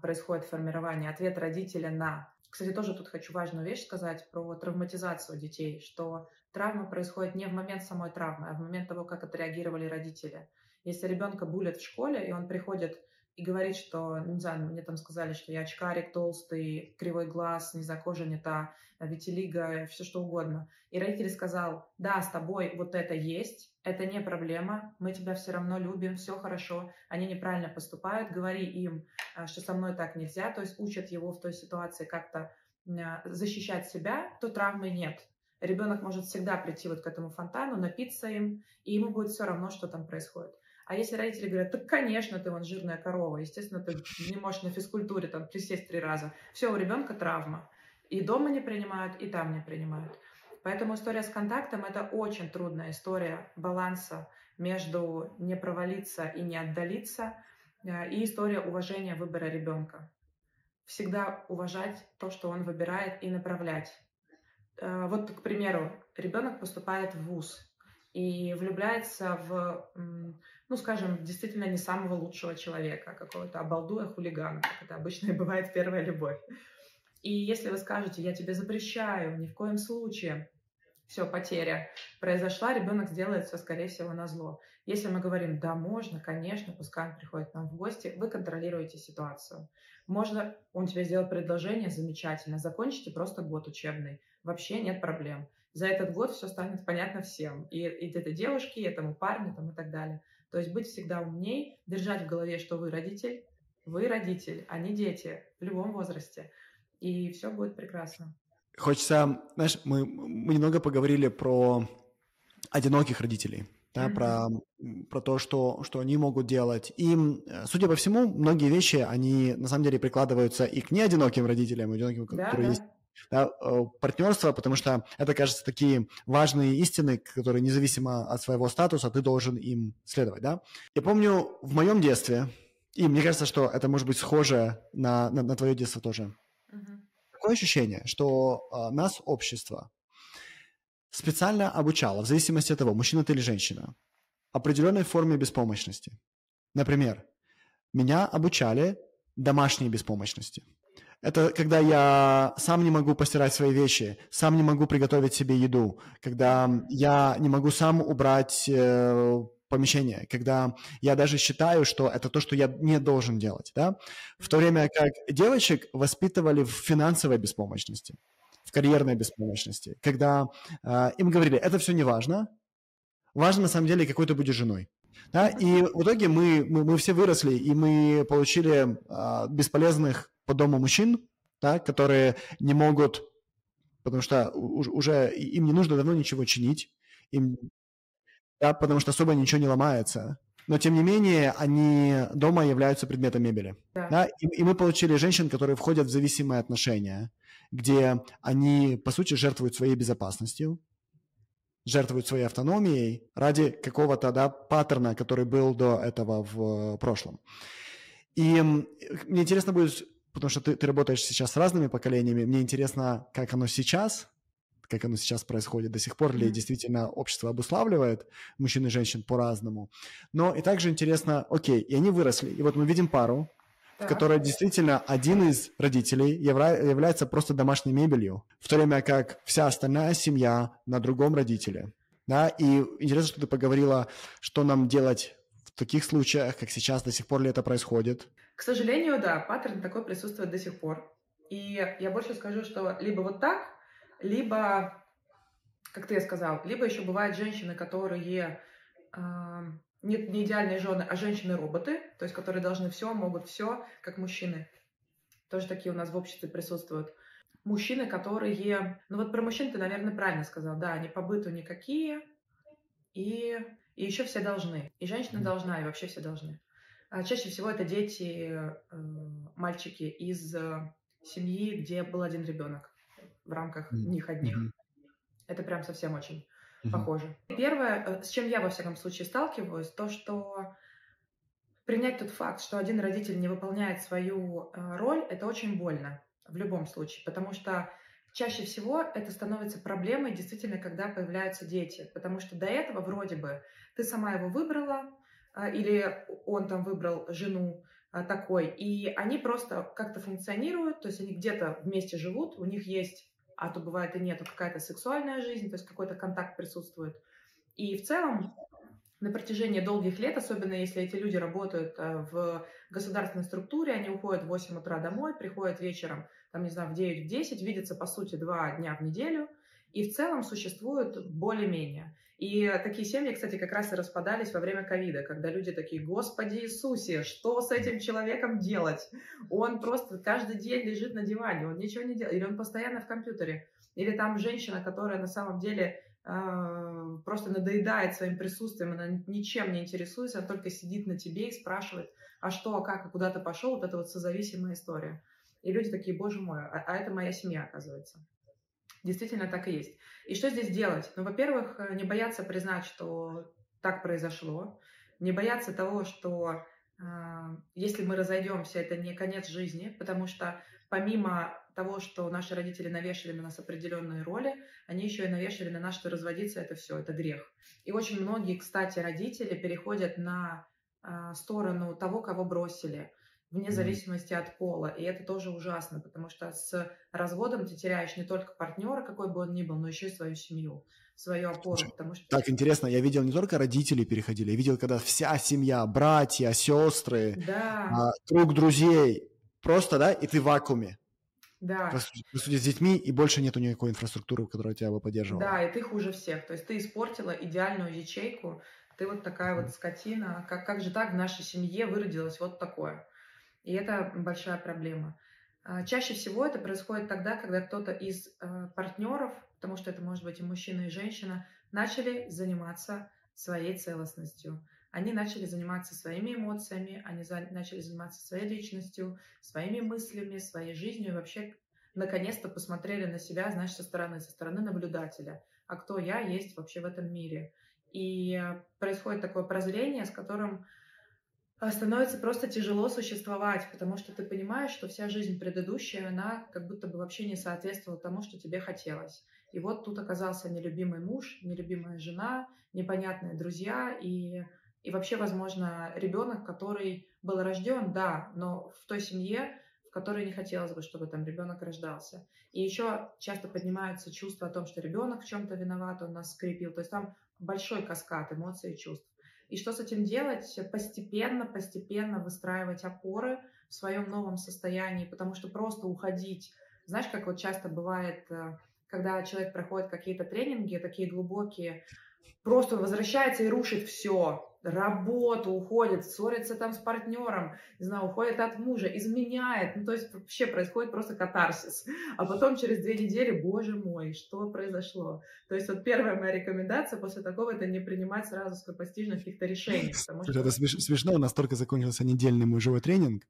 происходит формирование, ответ родителя на... Кстати, тоже тут хочу важную вещь сказать про травматизацию детей, что травма происходит не в момент самой травмы, а в момент того, как отреагировали родители. Если ребенка булят в школе, и он приходит и говорит, что, не знаю, мне там сказали, что я очкарик, толстый, кривой глаз, кожа не та, витилиго, все что угодно. И родитель сказал: да, с тобой вот это есть, это не проблема, мы тебя все равно любим, все хорошо, они неправильно поступают, говори им, что со мной так нельзя, то есть учат его в той ситуации как-то защищать себя, то травмы нет. Ребенок может всегда прийти вот к этому фонтану, напиться им, и ему будет все равно, что там происходит. А если родители говорят: так, конечно, ты вон жирная корова, естественно, ты не можешь на физкультуре там присесть 3 раза. Все, у ребенка травма. И дома не принимают, и там не принимают. Поэтому история с контактом — это очень трудная история баланса между не провалиться и не отдалиться, и история уважения выбора ребенка. Всегда уважать то, что он выбирает, и направлять. Вот, к примеру, ребенок поступает в вуз и влюбляется в, ну, скажем, действительно не самого лучшего человека, какого-то обалдуя, хулигана, как это обычно и бывает первая любовь. И если вы скажете: я тебе запрещаю, ни в коем случае, все, потеря произошла, ребенок сделает все, скорее всего, назло. Если мы говорим: да, можно, конечно, пускай он приходит к нам в гости, вы контролируете ситуацию. Можно, он тебе сделал предложение, замечательно, закончите просто год учебный, вообще нет проблем. За этот год все станет понятно всем, и этой девушке, и этому парню, там, и так далее. То есть быть всегда умней, держать в голове, что вы родитель, а не дети в любом возрасте. И все будет прекрасно. Хочется, знаешь, мы немного поговорили про одиноких родителей, да, про то, что они могут делать. И, судя по всему, многие вещи, они на самом деле прикладываются и к неодиноким родителям, которые есть. Да, партнерство, потому что это, кажется, такие важные истины, которые независимо от своего статуса ты должен им следовать, да? Я помню в моем детстве, и мне кажется, что это может быть схоже на твое детство тоже. Угу. Такое ощущение, что нас общество специально обучало, в зависимости от того, мужчина ты или женщина, определенной форме беспомощности. Например, меня обучали домашней беспомощности. Это когда я сам не могу постирать свои вещи, сам не могу приготовить себе еду, когда я не могу сам убрать помещение, когда я даже считаю, что это то, что я не должен делать, да? В то время как девочек воспитывали в финансовой беспомощности, в карьерной беспомощности, когда им говорили, это все не важно, важно на самом деле, какой ты будешь женой. Да? И в итоге мы все выросли, и мы получили бесполезных по дому мужчин, да, которые не могут, потому что уже им не нужно давно ничего чинить, им, да, потому что особо ничего не ломается. Но, тем не менее, они дома являются предметом мебели. Да. Да? И мы получили женщин, которые входят в зависимые отношения, где они, по сути, жертвуют своей безопасностью, жертвуют своей автономией ради какого-то, да, паттерна, который был до этого в прошлом. И мне интересно будет... Потому что ты работаешь сейчас с разными поколениями. Мне интересно, как оно сейчас происходит до сих пор, ли действительно общество обуславливает мужчин и женщин по-разному. Но и также интересно, окей, и они выросли. И вот мы видим пару, в которой действительно один из родителей является просто домашней мебелью, в то время как вся остальная семья на другом родителе. Да? И интересно, что ты поговорила, что нам делать в таких случаях, как сейчас, до сих пор ли это происходит. К сожалению, да, паттерн такой присутствует до сих пор. И я больше скажу, что либо вот так, либо, как ты сказал, либо еще бывают женщины, которые не идеальные жены, а женщины-роботы, то есть которые должны все, могут все, как мужчины. Тоже такие у нас в обществе присутствуют. Мужчины, которые... Ну вот про мужчин ты, наверное, правильно сказал. Да, они по быту никакие, и еще все должны. И женщина должна, и вообще все должны. Чаще всего это дети, мальчики из семьи, где был один ребенок в рамках них одних. Это прям совсем очень похоже. Первое, с чем я во всяком случае сталкиваюсь, то, что принять тот факт, что один родитель не выполняет свою роль, это очень больно в любом случае, потому что чаще всего это становится проблемой действительно, когда появляются дети, потому что до этого вроде бы ты сама его выбрала, или он там выбрал жену такой, и они просто как-то функционируют, то есть они где-то вместе живут, у них есть, а то бывает и нету, какая-то сексуальная жизнь, то есть какой-то контакт присутствует. И в целом на протяжении долгих лет, особенно если эти люди работают в государственной структуре, они уходят в 8 утра домой, приходят вечером, там, не знаю, в 9-10, видятся, по сути, 2 дня в неделю, и в целом существуют более-менее. И такие семьи, кстати, как раз и распадались во время ковида, когда люди такие: «Господи Иисусе, что с этим человеком делать? Он просто каждый день лежит на диване, он ничего не делает, или он постоянно в компьютере, или там женщина, которая на самом деле просто надоедает своим присутствием, она ничем не интересуется, она только сидит на тебе и спрашивает, а что, как, и куда ты пошел?» Вот это вот созависимая история. И люди такие: «Боже мой, а это моя семья, оказывается». Действительно, так и есть. И что здесь делать? Ну, во-первых, не бояться признать, что так произошло, не бояться того, что если мы разойдемся, это не конец жизни, потому что помимо того, что наши родители навешали на нас определенные роли, они еще и навешали на нас, что разводиться — это все, это грех. И очень многие, кстати, родители переходят на сторону того, кого бросили, вне зависимости от пола. И это тоже ужасно, потому что с разводом ты теряешь не только партнера, какой бы он ни был, но еще и свою семью, свою опору. Потому что... Так интересно, я видел, не только родители переходили, я видел, когда вся семья, братья, сестры, круг друзей, просто, да, и ты в вакууме. Да. По сути, с детьми, и больше нету никакой инфраструктуры, которая тебя бы поддерживала. Да, и ты хуже всех, то есть ты испортила идеальную ячейку, ты вот такая вот скотина, как же так в нашей семье выродилось вот такое? И это большая проблема. Чаще всего это происходит тогда, когда кто-то из партнеров, потому что это может быть и мужчина, и женщина, начали заниматься своей целостностью. Они начали заниматься своими эмоциями, они начали заниматься своей личностью, своими мыслями, своей жизнью. И вообще, наконец-то посмотрели на себя, значит, со стороны наблюдателя. А кто я есть вообще в этом мире? И происходит такое прозрение, с которым становится просто тяжело существовать, потому что ты понимаешь, что вся жизнь предыдущая, она как будто бы вообще не соответствовала тому, что тебе хотелось. И вот тут оказался нелюбимый муж, нелюбимая жена, непонятные друзья и вообще, возможно, ребенок, который был рожден, да, но в той семье, в которой не хотелось бы, чтобы там ребенок рождался. И еще часто поднимается чувство о том, что ребенок в чем-то виноват, он нас скрепил. То есть там большой каскад эмоций и чувств. И что с этим делать? Постепенно выстраивать опоры в своем новом состоянии, потому что просто уходить. Знаешь, как вот часто бывает, когда человек проходит какие-то тренинги, такие глубокие, просто возвращается и рушит все. Работу, уходит, ссорится там с партнером, не знаю, уходит от мужа, изменяет. Ну, то есть вообще происходит просто катарсис. А потом через 2 недели, боже мой, что произошло? То есть вот первая моя рекомендация после такого — это не принимать сразу скоропостижных каких-то решений. Что... Это смешно, у нас только закончился недельный мой живой тренинг.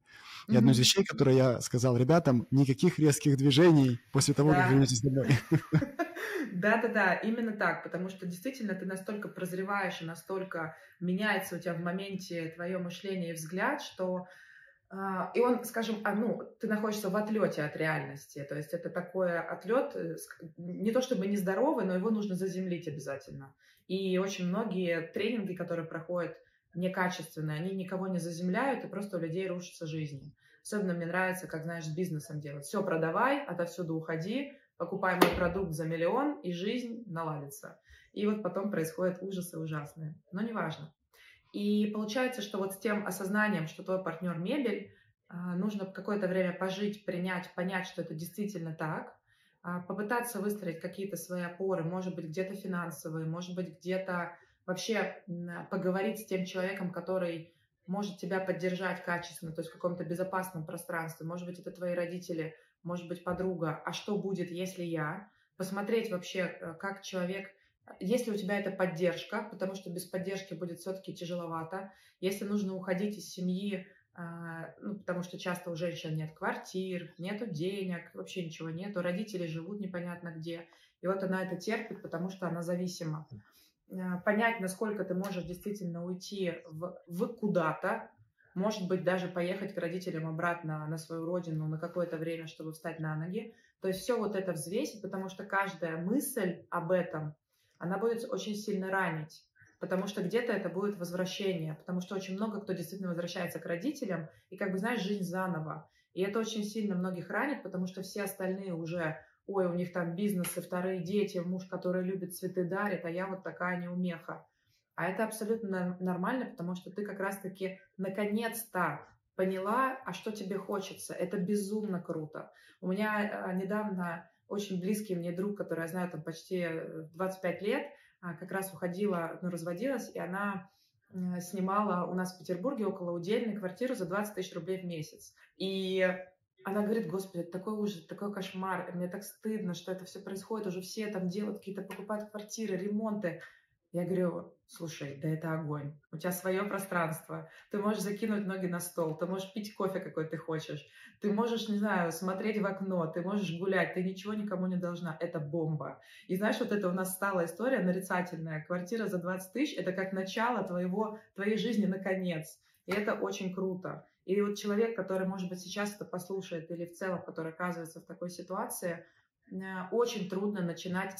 И одну из вещей, которую я сказал ребятам, никаких резких движений после того, как вернетесь домой. Да-да-да, именно так, потому что действительно ты настолько прозреваешь и настолько меняется у тебя в моменте твое мышление и взгляд, что... и он, скажем, ты находишься в отлете от реальности, то есть это такой отлет, не то чтобы нездоровый, но его нужно заземлить обязательно. И очень многие тренинги, которые проходят некачественные, они никого не заземляют, и просто у людей рушится жизнь. Особенно мне нравится, как, знаешь, с бизнесом делать. Все продавай, отовсюду уходи, покупай мой продукт за миллион, и жизнь наладится. И вот потом происходят ужасы ужасные. Но неважно. И получается, что вот с тем осознанием, что твой партнер мебель, нужно какое-то время пожить, принять, понять, что это действительно так, попытаться выстроить какие-то свои опоры, может быть, где-то финансовые, может быть, где-то вообще поговорить с тем человеком, который может тебя поддержать качественно, то есть в каком-то безопасном пространстве. Может быть, это твои родители, может быть, подруга, а что будет, если я? Посмотреть вообще, как человек, если у тебя это поддержка, потому что без поддержки будет все-таки тяжеловато, если нужно уходить из семьи, потому что часто у женщин нет квартир, нету денег, вообще ничего нету, родители живут непонятно где, и вот она это терпит, потому что она зависима. Понять, насколько ты можешь действительно уйти в куда-то, может быть, даже поехать к родителям обратно на свою родину на какое-то время, чтобы встать на ноги. То есть все вот это взвесить, потому что каждая мысль об этом, она будет очень сильно ранить, потому что где-то это будет возвращение, потому что очень много кто действительно возвращается к родителям и, как бы, знаешь, жизнь заново. И это очень сильно многих ранит, потому что все остальные уже, ой, у них там бизнесы, вторые дети, муж, который любит цветы, дарит, а я вот такая неумеха. А это абсолютно нормально, потому что ты как раз-таки наконец-то поняла, а что тебе хочется. Это безумно круто. У меня недавно очень близкий мне друг, который я знаю там почти 25 лет, как раз уходила, разводилась, и она снимала у нас в Петербурге около удельной квартиру за 20 000 рублей в месяц. И она говорит: господи, такой ужас, такой кошмар, мне так стыдно, что это все происходит, уже все там делают какие-то, покупают квартиры, ремонты. Я говорю: слушай, да это огонь. У тебя свое пространство. Ты можешь закинуть ноги на стол, ты можешь пить кофе, какой ты хочешь, ты можешь, не знаю, смотреть в окно, ты можешь гулять, ты ничего никому не должна. Это бомба. И знаешь, вот это у нас стала история нарицательная. Квартира за 20 000 – это как начало твоей жизни наконец. И это очень круто. И вот человек, который, может быть, сейчас это послушает, или в целом, который оказывается в такой ситуации, очень трудно начинать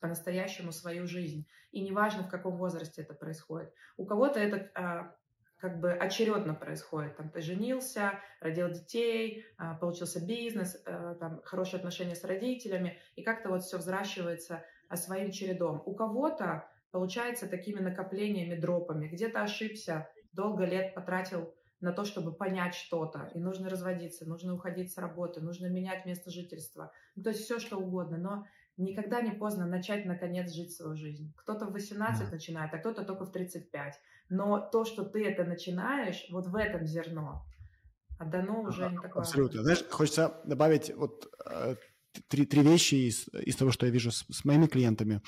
по-настоящему свою жизнь. И неважно, в каком возрасте это происходит. У кого-то это как бы очередно происходит. Там ты женился, родил детей, получился бизнес, там хорошие отношения с родителями, и как-то вот все взращивается своим чередом. У кого-то получается такими накоплениями, дропами. Где-то ошибся, долго лет потратил на то, чтобы понять что-то. И нужно разводиться, нужно уходить с работы, нужно менять место жительства. То есть все, что угодно. Но никогда не поздно начать, наконец, жить свою жизнь. Кто-то в 18 начинает, а кто-то только в 35. Но то, что ты это начинаешь, вот в этом зерно, отдано уже не такое. Абсолютно. Знаешь, хочется добавить вот три вещи из того, что я вижу с моими клиентами.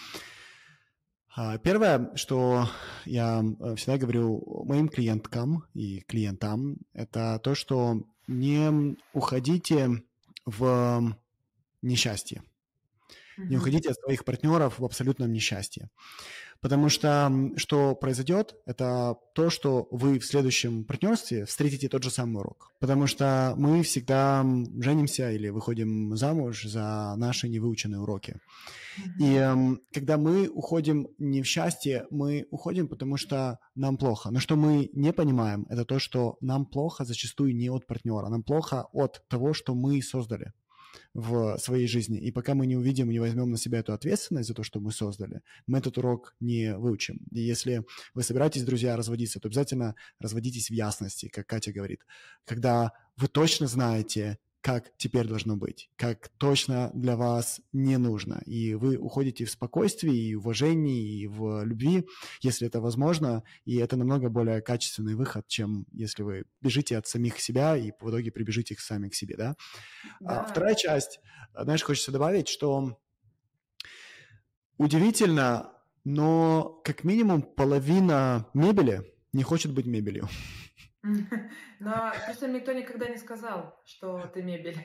Первое, что я всегда говорю моим клиенткам и клиентам, это то, что не уходите в несчастье. Не уходите от своих партнеров в абсолютном несчастье. Потому что что произойдет, это то, что вы в следующем партнерстве встретите тот же самый урок. Потому что мы всегда женимся или выходим замуж за наши невыученные уроки. И когда мы уходим не в счастье, мы уходим, потому что нам плохо. Но что мы не понимаем, это то, что нам плохо зачастую не от партнера, нам плохо от того, что мы создали в своей жизни. И пока мы не увидим и не возьмем на себя эту ответственность за то, что мы создали, мы этот урок не выучим. И если вы собираетесь, друзья, разводиться, то обязательно разводитесь в ясности, как Катя говорит, когда вы точно знаете, как теперь должно быть, как точно для вас не нужно. И вы уходите в спокойствии, и в уважении, и в любви, если это возможно, и это намного более качественный выход, чем если вы бежите от самих себя и в итоге прибежите сами к себе, да? Да. Вторая часть, знаешь, хочется добавить, что удивительно, но как минимум половина мебели не хочет быть мебелью. Но просто никто никогда не сказал, что ты мебель.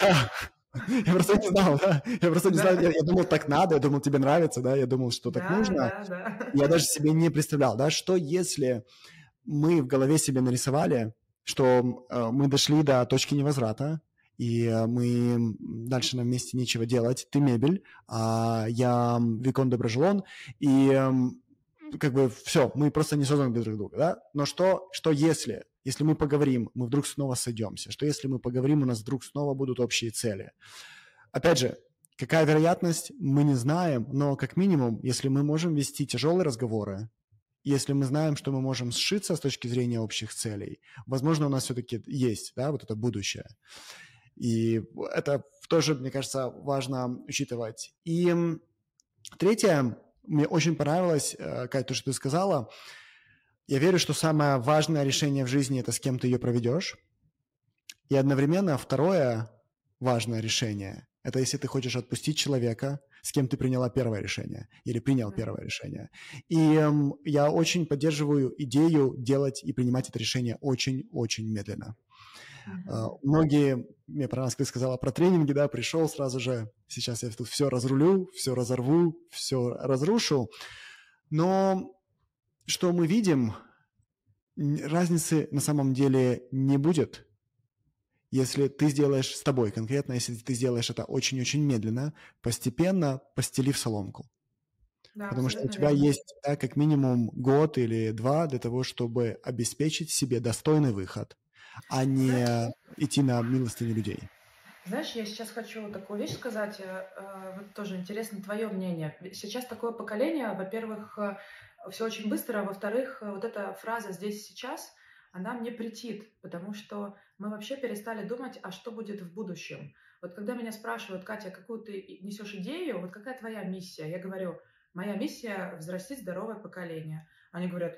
Я просто не знал, да? Я просто не знал, я думал, так надо, я думал, тебе нравится, да? Я думал, что так нужно. Я даже себе не представлял, да? Что если мы в голове себе нарисовали, что мы дошли до точки невозврата, и мы дальше нам вместе нечего делать, ты мебель, а я Викон Доброжелон, и... как бы все, мы просто не созданы друг для друга, да? Но что если мы поговорим, мы вдруг снова сойдемся? Что если мы поговорим, у нас вдруг снова будут общие цели? Опять же, какая вероятность, мы не знаем, но как минимум, если мы можем вести тяжелые разговоры, если мы знаем, что мы можем сшиться с точки зрения общих целей, возможно, у нас все-таки есть, да, вот это будущее. И это тоже, мне кажется, важно учитывать. И третье, мне очень понравилось, Кать, то, что ты сказала. Я верю, что самое важное решение в жизни – это с кем ты ее проведешь. И одновременно второе важное решение – это если ты хочешь отпустить человека, с кем ты приняла первое решение или принял первое решение. И я очень поддерживаю идею делать и принимать это решение очень-очень медленно. Многие, мне про нас сказала про тренинги, да, пришел сразу же, сейчас я тут все разрулю, все разорву, все разрушу. Но что мы видим, разницы на самом деле не будет, если ты сделаешь с тобой конкретно, если ты сделаешь это очень-очень медленно, постепенно постелив соломку. Да, потому что у тебя есть, да, как минимум год или два для того, чтобы обеспечить себе достойный выход, а не идти на милостыню людей. Знаешь, я сейчас хочу такую вещь сказать, вот тоже интересно твое мнение. Сейчас такое поколение, во-первых, все очень быстро, а во-вторых, вот эта фраза «здесь сейчас», она мне претит, потому что мы вообще перестали думать, а что будет в будущем. Вот когда меня спрашивают, Катя, какую ты несешь идею, вот какая твоя миссия? Я говорю, моя миссия – взрастить здоровое поколение. Они говорят,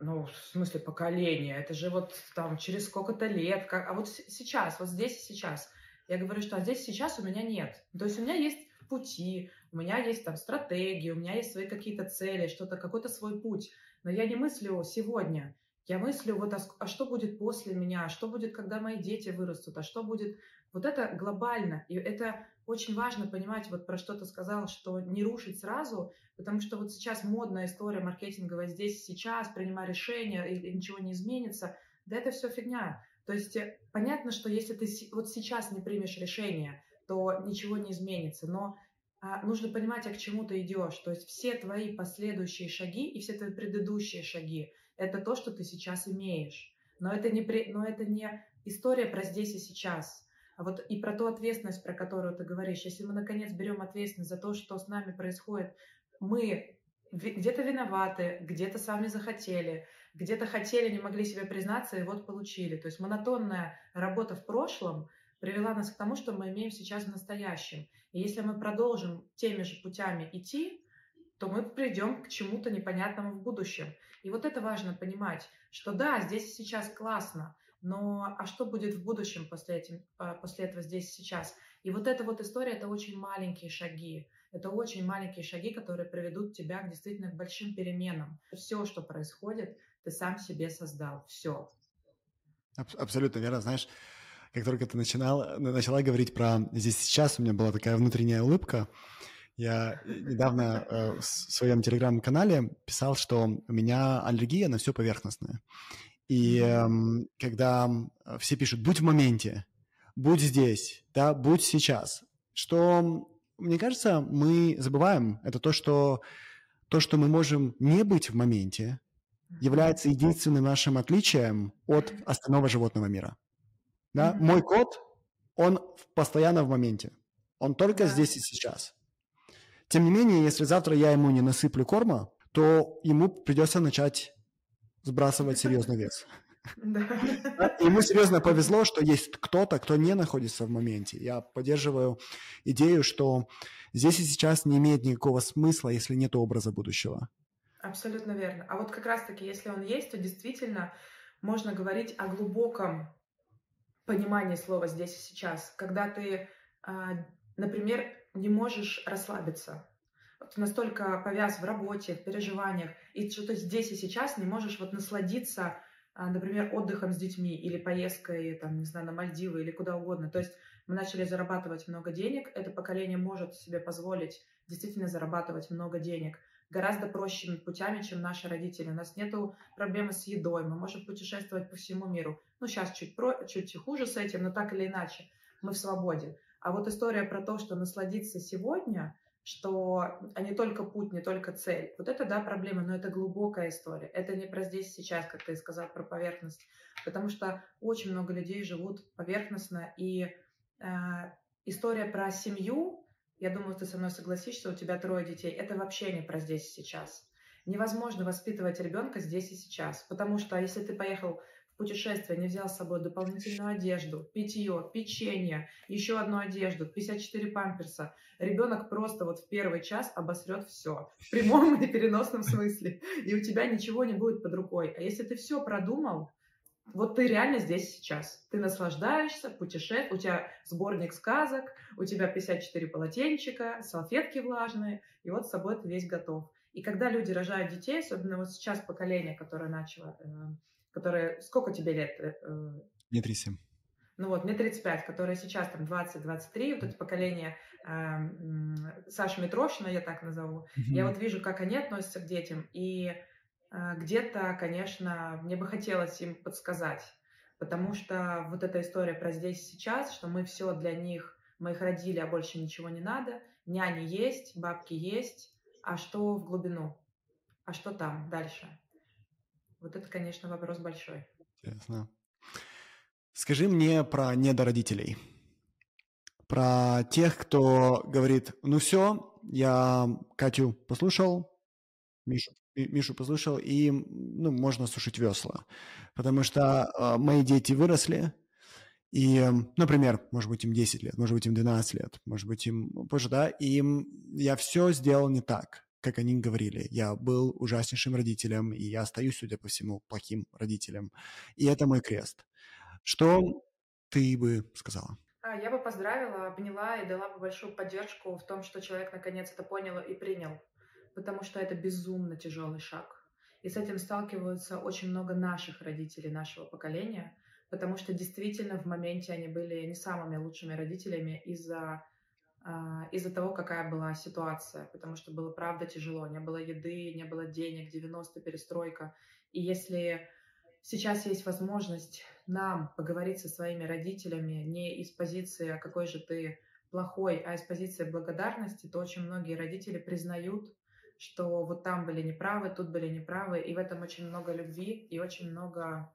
ну, в смысле, поколение, это же вот там через сколько-то лет, как... а вот сейчас, вот здесь и сейчас. Я говорю, что а здесь сейчас у меня нет. То есть у меня есть пути, у меня есть там стратегии, у меня есть свои какие-то цели, что-то, какой-то свой путь. Но я не мыслю сегодня, я мыслю вот, а что будет после меня, а что будет, когда мои дети вырастут, а что будет... Вот это глобально, и это очень важно понимать, вот про что ты сказал, что не рушить сразу, потому что вот сейчас модная история маркетинговая, здесь сейчас, принимай решение, и ничего не изменится, да это все фигня. То есть понятно, что если ты вот сейчас не примешь решение, то ничего не изменится, но нужно понимать, а к чему ты идешь, то есть все твои последующие шаги и все твои предыдущие шаги, это то, что ты сейчас имеешь, но это не история про здесь и сейчас. А вот и про ту ответственность, про которую ты говоришь. Если мы, наконец, берем ответственность за то, что с нами происходит, мы где-то виноваты, где-то сами захотели, где-то хотели, не могли себе признаться, и вот получили. То есть монотонная работа в прошлом привела нас к тому, что мы имеем сейчас в настоящем. И если мы продолжим теми же путями идти, то мы придем к чему-то непонятному в будущем. И вот это важно понимать, что да, здесь и сейчас классно, но а что будет в будущем после этого здесь и сейчас? И вот эта вот история – это очень маленькие шаги. Это очень маленькие шаги, которые приведут тебя к действительно большим переменам. Все, что происходит, ты сам себе создал. Все. Абсолютно верно. Знаешь, как только ты начала говорить про «здесь сейчас», у меня была такая внутренняя улыбка. Я недавно в своем телеграм-канале писал, что у меня аллергия на все поверхностное. И когда все пишут «будь в моменте», «будь здесь», да, «будь сейчас», что, мне кажется, мы забываем. Это то, что мы можем не быть в моменте, является единственным нашим отличием от остального животного мира. Да? Мой кот, он постоянно в моменте. Он только здесь и сейчас. Тем не менее, если завтра я ему не насыплю корма, то ему придется начать сбрасывать серьезный вес. Ему серьезно повезло, что есть кто-то, кто не находится в моменте. Я поддерживаю идею, что здесь и сейчас не имеет никакого смысла, если нет образа будущего. Абсолютно верно. А вот как раз-таки, если он есть, то действительно можно говорить о глубоком понимании слова «здесь и сейчас», когда ты, например, не можешь расслабиться. Вот настолько повяз в работе, в переживаниях, и что-то здесь и сейчас не можешь вот насладиться, например, отдыхом с детьми или поездкой, там, не знаю, на Мальдивы или куда угодно. То есть мы начали зарабатывать много денег, это поколение может себе позволить действительно зарабатывать много денег гораздо прощими путями, чем наши родители. У нас нету проблемы с едой, мы можем путешествовать по всему миру. Ну, сейчас чуть хуже с этим, но так или иначе мы в свободе. А вот история про то, что насладиться сегодня, что не только путь, не только цель. Вот это, да, проблема, но это глубокая история. Это не про здесь и сейчас, как ты сказал, про поверхность. Потому что очень много людей живут поверхностно. И история про семью, я думаю, ты со мной согласишься, у тебя 3 детей, это вообще не про здесь и сейчас. Невозможно воспитывать ребенка здесь и сейчас. Потому что если ты поехал путешествие, не взял с собой дополнительную одежду, питье, печенье, еще одну одежду, 54 памперса. Ребенок просто вот в первый час обосрет все. В прямом и переносном смысле. И у тебя ничего не будет под рукой. А если ты все продумал, вот ты реально здесь сейчас. Ты наслаждаешься, путешествуешь, у тебя сборник сказок, у тебя 54 полотенчика, салфетки влажные, и вот с собой ты весь готов. И когда люди рожают детей, особенно вот сейчас поколение, которое начало... Сколько тебе лет? Мне 37. Ну вот, мне 35, которое сейчас там 20-23, вот это поколение Саши Митрошина, я так назову. Я вот вижу, как они относятся к детям, и где-то, конечно, мне бы хотелось им подсказать, потому что вот эта история про здесь и сейчас, что мы все для них, мы их родили, а больше ничего не надо, няни есть, бабки есть, а что в глубину? А что там дальше? Вот это, конечно, вопрос большой. Интересно. Скажи мне про недородителей. Про тех, кто говорит, ну все, я Катю послушал, Мишу послушал, и ну, можно сушить весла. Потому что мои дети выросли, и, например, может быть, им 10 лет, может быть, им 12 лет, может быть, им позже, да, и я все сделал не так, как они говорили. Я был ужаснейшим родителем, и я остаюсь, судя по всему, плохим родителем. И это мой крест. Что ты бы сказала? Я бы поздравила, обняла и дала бы большую поддержку в том, что человек наконец это понял и принял. Потому что это безумно тяжелый шаг. И с этим сталкиваются очень много наших родителей нашего поколения, потому что действительно в моменте они были не самыми лучшими родителями из-за того, какая была ситуация, потому что было, правда, тяжело. Не было еды, не было денег, 90-е, перестройка. И если сейчас есть возможность нам поговорить со своими родителями не из позиции «а какой же ты плохой», а из позиции благодарности, то очень многие родители признают, что вот там были неправы, тут были неправы, и в этом очень много любви и очень много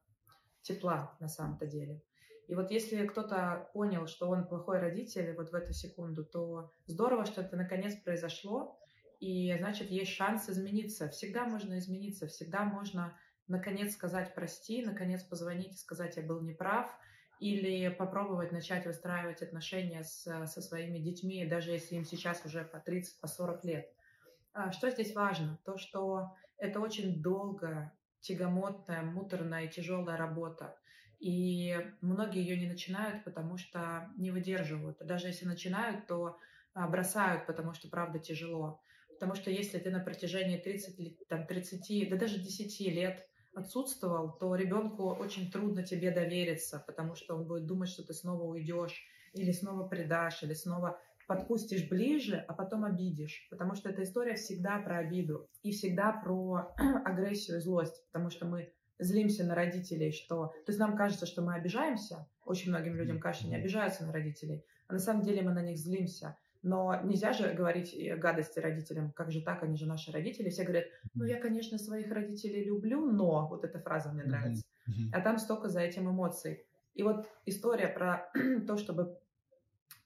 тепла на самом-то деле. И вот если кто-то понял, что он плохой родитель вот в эту секунду, то здорово, что это наконец произошло, и значит, есть шанс измениться. Всегда можно измениться, всегда можно наконец сказать «прости», наконец позвонить и сказать «я был неправ», или попробовать начать выстраивать отношения со своими детьми, даже если им сейчас уже по 30, по 40 лет. Что здесь важно? То, что это очень долгая, тягомотная, муторная и тяжелая работа. И многие ее не начинают, потому что не выдерживают. Даже если начинают, то бросают, потому что, правда, тяжело. Потому что если ты на протяжении 30 лет, да даже 10 лет отсутствовал, то ребенку очень трудно тебе довериться, потому что он будет думать, что ты снова уйдешь, или снова предашь, или снова подпустишь ближе, а потом обидишь. Потому что эта история всегда про обиду и всегда про агрессию и злость, потому что мы злимся на родителей, что... То есть нам кажется, что мы обижаемся. Очень многим людям кажется, не обижаются на родителей. А на самом деле мы на них злимся. Но нельзя же говорить гадости родителям, как же так, они же наши родители. Все говорят, ну я, конечно, своих родителей люблю, но... Вот эта фраза мне нравится. А там столько за этим эмоций. И вот история про то, чтобы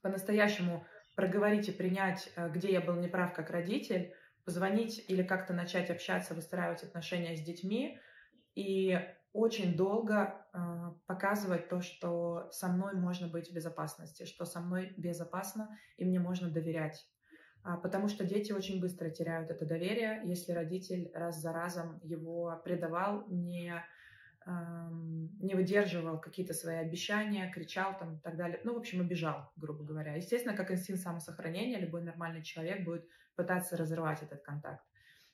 по-настоящему проговорить и принять, где я был неправ как родитель, позвонить или как-то начать общаться, выстраивать отношения с детьми, и очень долго показывать то, что со мной можно быть в безопасности, что со мной безопасно и мне можно доверять. Потому что дети очень быстро теряют это доверие, если родитель раз за разом его предавал, не выдерживал какие-то свои обещания, кричал там и так далее. Ну, в общем, обижал, грубо говоря. Естественно, как инстинкт самосохранения, любой нормальный человек будет пытаться разорвать этот контакт.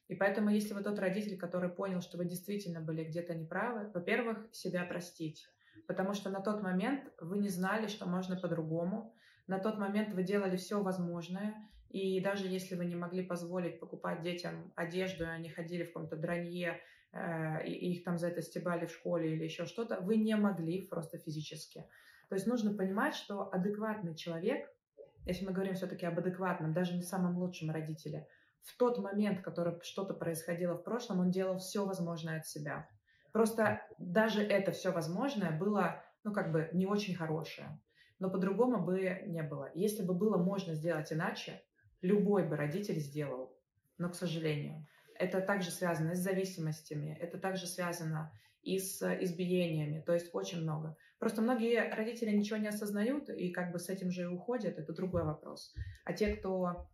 И поэтому, если вы тот родитель, который понял, что вы действительно были где-то неправы, во-первых, себя простить. Потому что на тот момент вы не знали, что можно по-другому. На тот момент вы делали все возможное. И даже если вы не могли позволить покупать детям одежду, и они ходили в каком-то дранье, и их там за это стебали в школе или еще что-то, вы не могли просто физически. То есть нужно понимать, что адекватный человек, если мы говорим все-таки об адекватном, даже не самом лучшем родителе, в тот момент, который что-то происходило в прошлом, он делал все возможное от себя. Просто даже это все возможное было, ну, как бы не очень хорошее. Но по-другому бы не было. Если бы было можно сделать иначе, любой бы родитель сделал. Но, к сожалению, это также связано и с зависимостями, это также связано и с избиениями, то есть очень много. Просто многие родители ничего не осознают и как бы с этим же и уходят, это другой вопрос. А те, кто...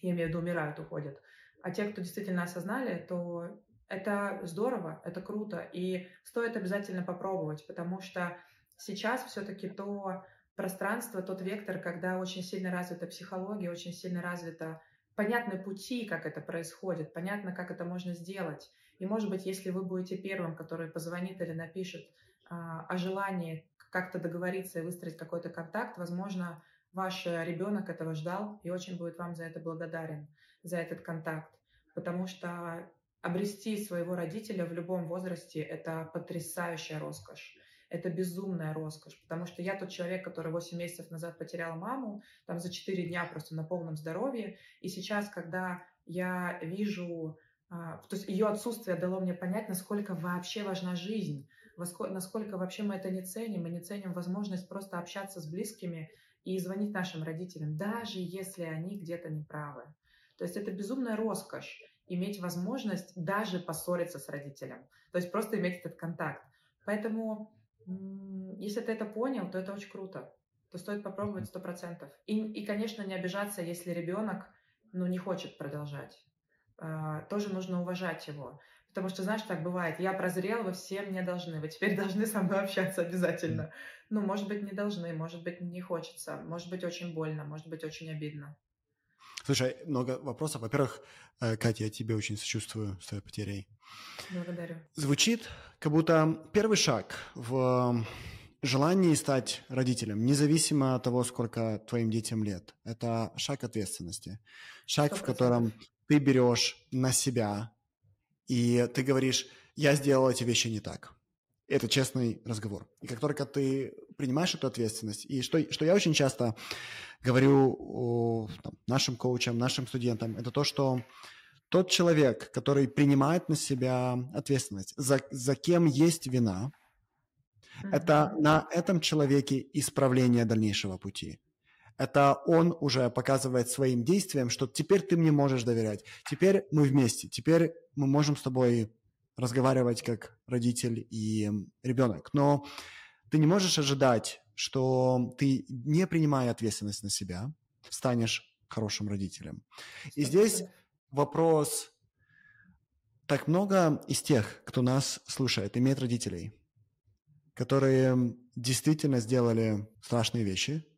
я имею в виду, умирают, уходят. А те, кто действительно осознали, то это здорово, это круто. И стоит обязательно попробовать, потому что сейчас все-таки то пространство, тот вектор, когда очень сильно развита психология, очень сильно развита понятны пути, как это происходит, понятно, как это можно сделать. И, может быть, если вы будете первым, который позвонит или напишет о желании как-то договориться и выстроить какой-то контакт, возможно, ваш ребенок этого ждал и очень будет вам за это благодарен, за этот контакт. Потому что обрести своего родителя в любом возрасте – это потрясающая роскошь. Это безумная роскошь. Потому что я тот человек, который 8 месяцев назад потерял маму, там за 4 дня просто на полном здоровье. И сейчас, когда я вижу... То есть ее отсутствие дало мне понять, насколько вообще важна жизнь, насколько вообще мы это не ценим. Мы не ценим возможность просто общаться с близкими и звонить нашим родителям, даже если они где-то неправы. То есть это безумная роскошь, иметь возможность даже поссориться с родителем. То есть просто иметь этот контакт. Поэтому, если ты это понял, то это очень круто. То стоит попробовать 100%. И, конечно, не обижаться, если ребенок, ну, не хочет продолжать. Тоже нужно уважать его. Потому что, знаешь, так бывает. Я прозрел, вы все мне должны. Вы теперь должны со мной общаться обязательно. Ну, может быть, не должны, может быть, не хочется. Может быть, очень больно, может быть, очень обидно. Слушай, много вопросов. Во-первых, Катя, я тебе очень сочувствую с твоей потерей. Благодарю. Звучит, как будто первый шаг в желании стать родителем, независимо от того, сколько твоим детям лет. Это шаг ответственности. Шаг, 100%. В котором ты берешь на себя... И ты говоришь, я сделал эти вещи не так. Это честный разговор. И как только ты принимаешь эту ответственность, и что я очень часто говорю нашим коучам, нашим студентам, это то, что тот человек, который принимает на себя ответственность, за кем есть вина, это на этом человеке исправление дальнейшего пути. Это он уже показывает своим действием, что теперь ты мне можешь доверять, теперь мы вместе, теперь мы можем с тобой разговаривать как родитель и ребенок. Но ты не можешь ожидать, что ты, не принимая ответственность на себя, станешь хорошим родителем. И здесь вопрос. Так много из тех, кто нас слушает, имеет родителей, которые действительно сделали страшные вещи,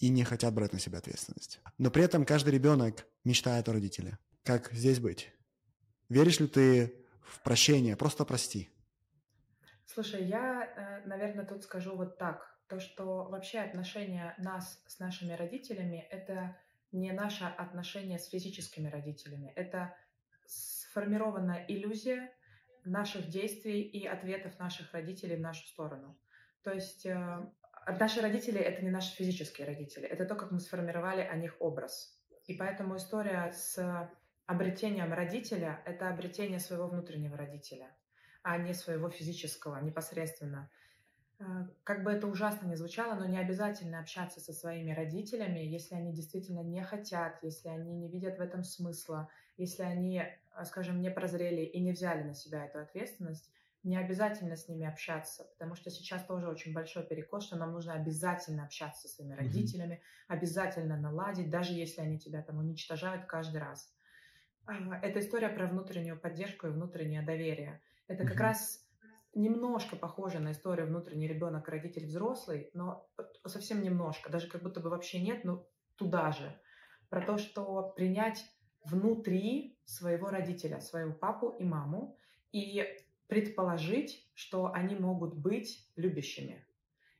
и не хотят брать на себя ответственность. Но при этом каждый ребенок мечтает о родителе. Как здесь быть? Веришь ли ты в прощение? Просто прости. Слушай, я, наверное, тут скажу вот так. То, что вообще отношения нас с нашими родителями — это не наше отношение с физическими родителями. Это сформированная иллюзия наших действий и ответов наших родителей в нашу сторону. То есть наши родители — это не наши физические родители, это то, как мы сформировали о них образ. И поэтому история с обретением родителя — это обретение своего внутреннего родителя, а не своего физического непосредственно. Как бы это ужасно ни звучало, но не обязательно общаться со своими родителями, если они действительно не хотят, если они не видят в этом смысла, если они, скажем, не прозрели и не взяли на себя эту ответственность, не обязательно с ними общаться, потому что сейчас тоже очень большой перекос, что нам нужно обязательно общаться со своими родителями, обязательно наладить, даже если они тебя там уничтожают каждый раз. Это история про внутреннюю поддержку и внутреннее доверие. Это как раз немножко похоже на историю внутренний ребенок, родитель взрослый, но совсем немножко, даже как будто бы вообще нет, но туда же. Про то, что принять внутри своего родителя, своего папу и маму, и предположить, что они могут быть любящими.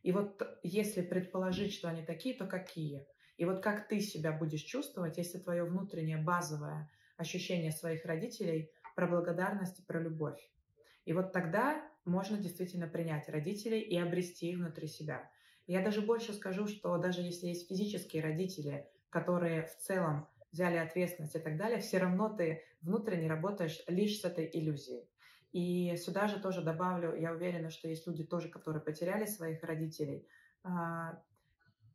И вот если предположить, что они такие, то какие? И вот как ты себя будешь чувствовать, если твое внутреннее базовое ощущение своих родителей про благодарность и про любовь? И вот тогда можно действительно принять родителей и обрести их внутри себя. Я даже больше скажу, что даже если есть физические родители, которые в целом взяли ответственность и так далее, все равно ты внутренне работаешь лишь с этой иллюзией. И сюда же тоже добавлю, я уверена, что есть люди тоже, которые потеряли своих родителей.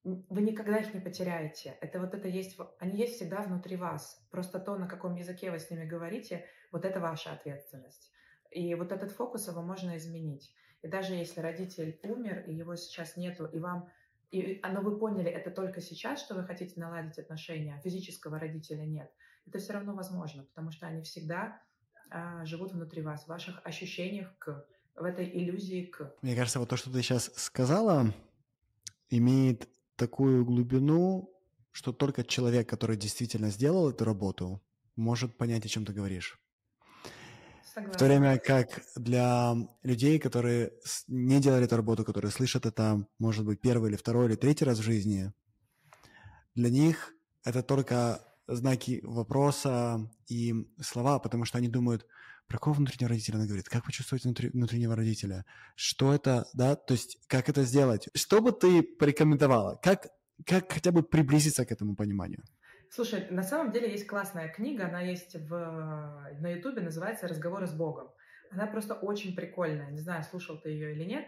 Вы никогда их не потеряете. Это вот это есть, они есть всегда внутри вас. Просто то, на каком языке вы с ними говорите, вот это ваша ответственность. И вот этот фокус его можно изменить. И даже если родитель умер, и его сейчас нету, и вам... Но вы поняли это только сейчас, что вы хотите наладить отношения, а физического родителя нет. Это все равно возможно, потому что они всегда живут внутри вас, в ваших ощущениях, в этой иллюзии. Мне кажется, вот то, что ты сейчас сказала, имеет такую глубину, что только человек, который действительно сделал эту работу, может понять, о чем ты говоришь. Согласна. В то время как для людей, которые не делали эту работу, которые слышат это, может быть, первый или второй или третий раз в жизни, для них это только знаки вопроса и слова, потому что они думают, про какого внутреннего родителя она говорит, как почувствовать внутреннего родителя, что это, да, то есть как это сделать. Что бы ты порекомендовала, как хотя бы приблизиться к этому пониманию? Слушай, на самом деле есть классная книга, она есть на Ютубе, называется «Разговоры с Богом». Она просто очень прикольная, не знаю, слушал ты ее или нет.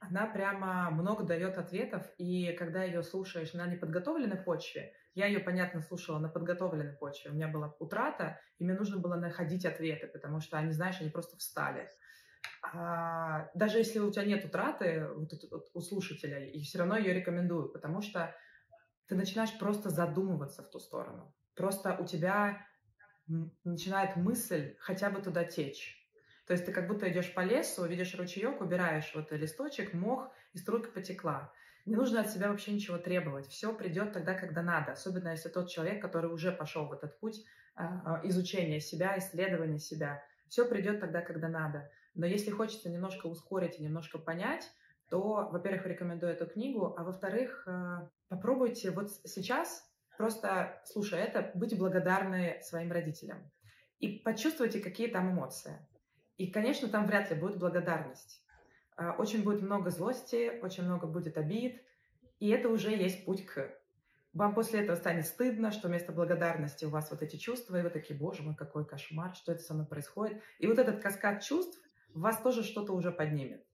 Она прямо много дает ответов, и когда ее слушаешь на неподготовленной почве, я ее, понятно, слушала на подготовленной почве, у меня была утрата, и мне нужно было находить ответы, потому что они, знаешь, они просто встали. Даже если у тебя нет утраты у слушателя, и все равно ее рекомендую, потому что ты начинаешь просто задумываться в ту сторону. Просто у тебя начинает мысль хотя бы туда течь. То есть ты как будто идешь по лесу, видишь ручеек, убираешь вот листочек, мох, и струйка потекла. Не нужно от себя вообще ничего требовать. Все придет тогда, когда надо. Особенно если тот человек, который уже пошел в этот путь изучения себя, исследования себя. Все придет тогда, когда надо. Но если хочется немножко ускорить и немножко понять, то, во-первых, рекомендую эту книгу, а во-вторых, попробуйте вот сейчас, просто слушая это, быть благодарны своим родителям и почувствуйте, какие там эмоции. И, конечно, там вряд ли будет благодарность. Очень будет много злости, очень много будет обид, и это уже есть путь к... Вам после этого станет стыдно, что вместо благодарности у вас вот эти чувства, и вы такие, боже мой, какой кошмар, что это со мной происходит. И вот этот каскад чувств в вас тоже что-то уже поднимет.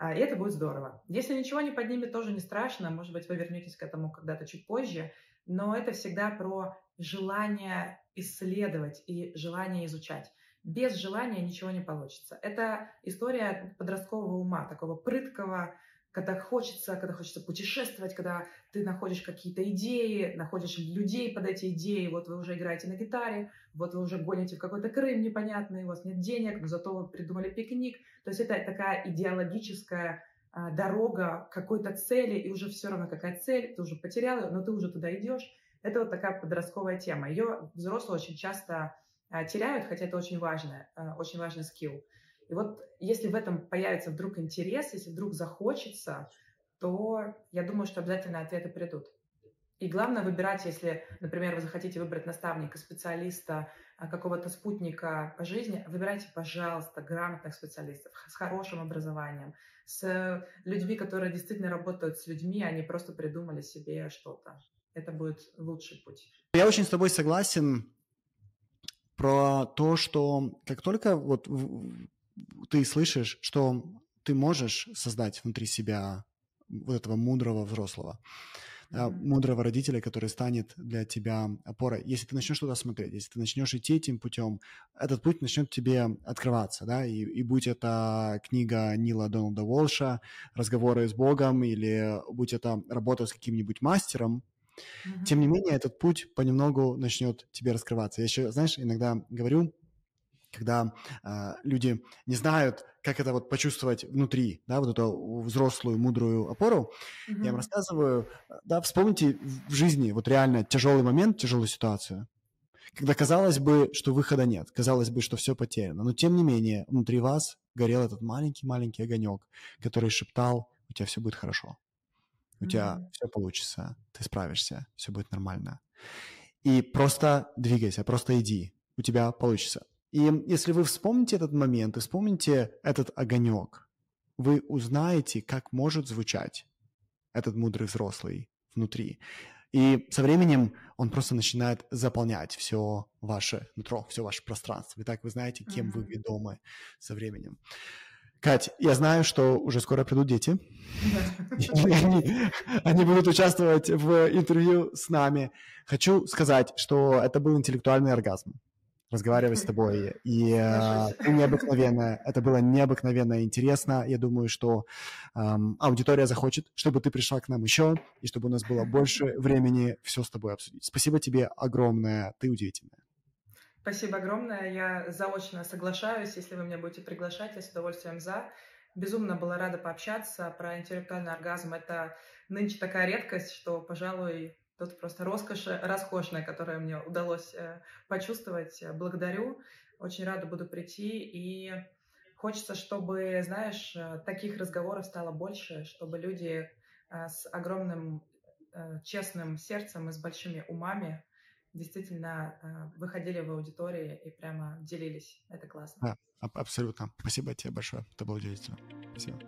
И это будет здорово. Если ничего не поднимет, тоже не страшно. Может быть, вы вернетесь к этому когда-то чуть позже. Но это всегда про желание исследовать и желание изучать. Без желания ничего не получится. Это история подросткового ума, такого прыткого, когда хочется путешествовать, когда ты находишь какие-то идеи, находишь людей под эти идеи. Вот вы уже играете на гитаре, вот вы уже гоните в какой-то Крым непонятный, у вас нет денег, но зато вы придумали пикник. То есть это такая идеологическая дорога к какой-то цели, и уже все равно какая цель, ты уже потерял ее, но ты уже туда идешь. Это вот такая подростковая тема. Ее взрослые очень часто теряют, хотя это очень важный скилл. И вот если в этом появится вдруг интерес, если вдруг захочется, то я думаю, что обязательно ответы придут. И главное выбирать, если, например, вы захотите выбрать наставника, специалиста, какого-то спутника по жизни, выбирайте, пожалуйста, грамотных специалистов с хорошим образованием, с людьми, которые действительно работают с людьми, а не просто придумали себе что-то. Это будет лучший путь. Я очень с тобой согласен про то, что как только вот ты слышишь, что ты можешь создать внутри себя вот этого мудрого взрослого, мудрого родителя, который станет для тебя опорой. Если ты начнешь туда смотреть, если ты начнешь идти этим путем, этот путь начнет тебе открываться, да, и будь это книга Нила Дональда Уолша «Разговоры с Богом», или будь это работа с каким-нибудь мастером, тем не менее этот путь понемногу начнет тебе раскрываться. Я еще, знаешь, иногда говорю, когда люди не знают, как это вот почувствовать внутри, да, вот эту взрослую, мудрую опору, я им рассказываю, да, вспомните в жизни вот реально тяжелый момент, тяжелую ситуацию, когда казалось бы, что выхода нет, казалось бы, что все потеряно, но тем не менее внутри вас горел этот маленький-маленький огонек, который шептал: у тебя все будет хорошо, у тебя все получится, ты справишься, все будет нормально. И просто двигайся, просто иди, у тебя получится. И если вы вспомните этот момент и вспомните этот огонек, вы узнаете, как может звучать этот мудрый взрослый внутри. И со временем он просто начинает заполнять все ваше нутро, все ваше пространство. И так вы знаете, кем вы ведомы со временем. Кать, я знаю, что уже скоро придут дети. Они будут участвовать в интервью с нами. Хочу сказать, что это был интеллектуальный оргазм. Разговаривать с тобой, и необыкновенно, это было необыкновенно интересно. Я думаю, что аудитория захочет, чтобы ты пришла к нам еще, и чтобы у нас было больше времени все с тобой обсудить. Спасибо тебе огромное, ты удивительная. Спасибо огромное, я заочно соглашаюсь, если вы меня будете приглашать, я с удовольствием за. Безумно была рада пообщаться про интеллектуальный оргазм. Это нынче такая редкость, что, пожалуй, тут просто роскошь роскошная, которую мне удалось почувствовать. Благодарю. Очень рада буду прийти. И хочется, чтобы, знаешь, таких разговоров стало больше, чтобы люди с огромным честным сердцем и с большими умами действительно выходили в аудитории и прямо делились. Это классно. Да, абсолютно. Спасибо тебе большое. Это было удивительно. Спасибо.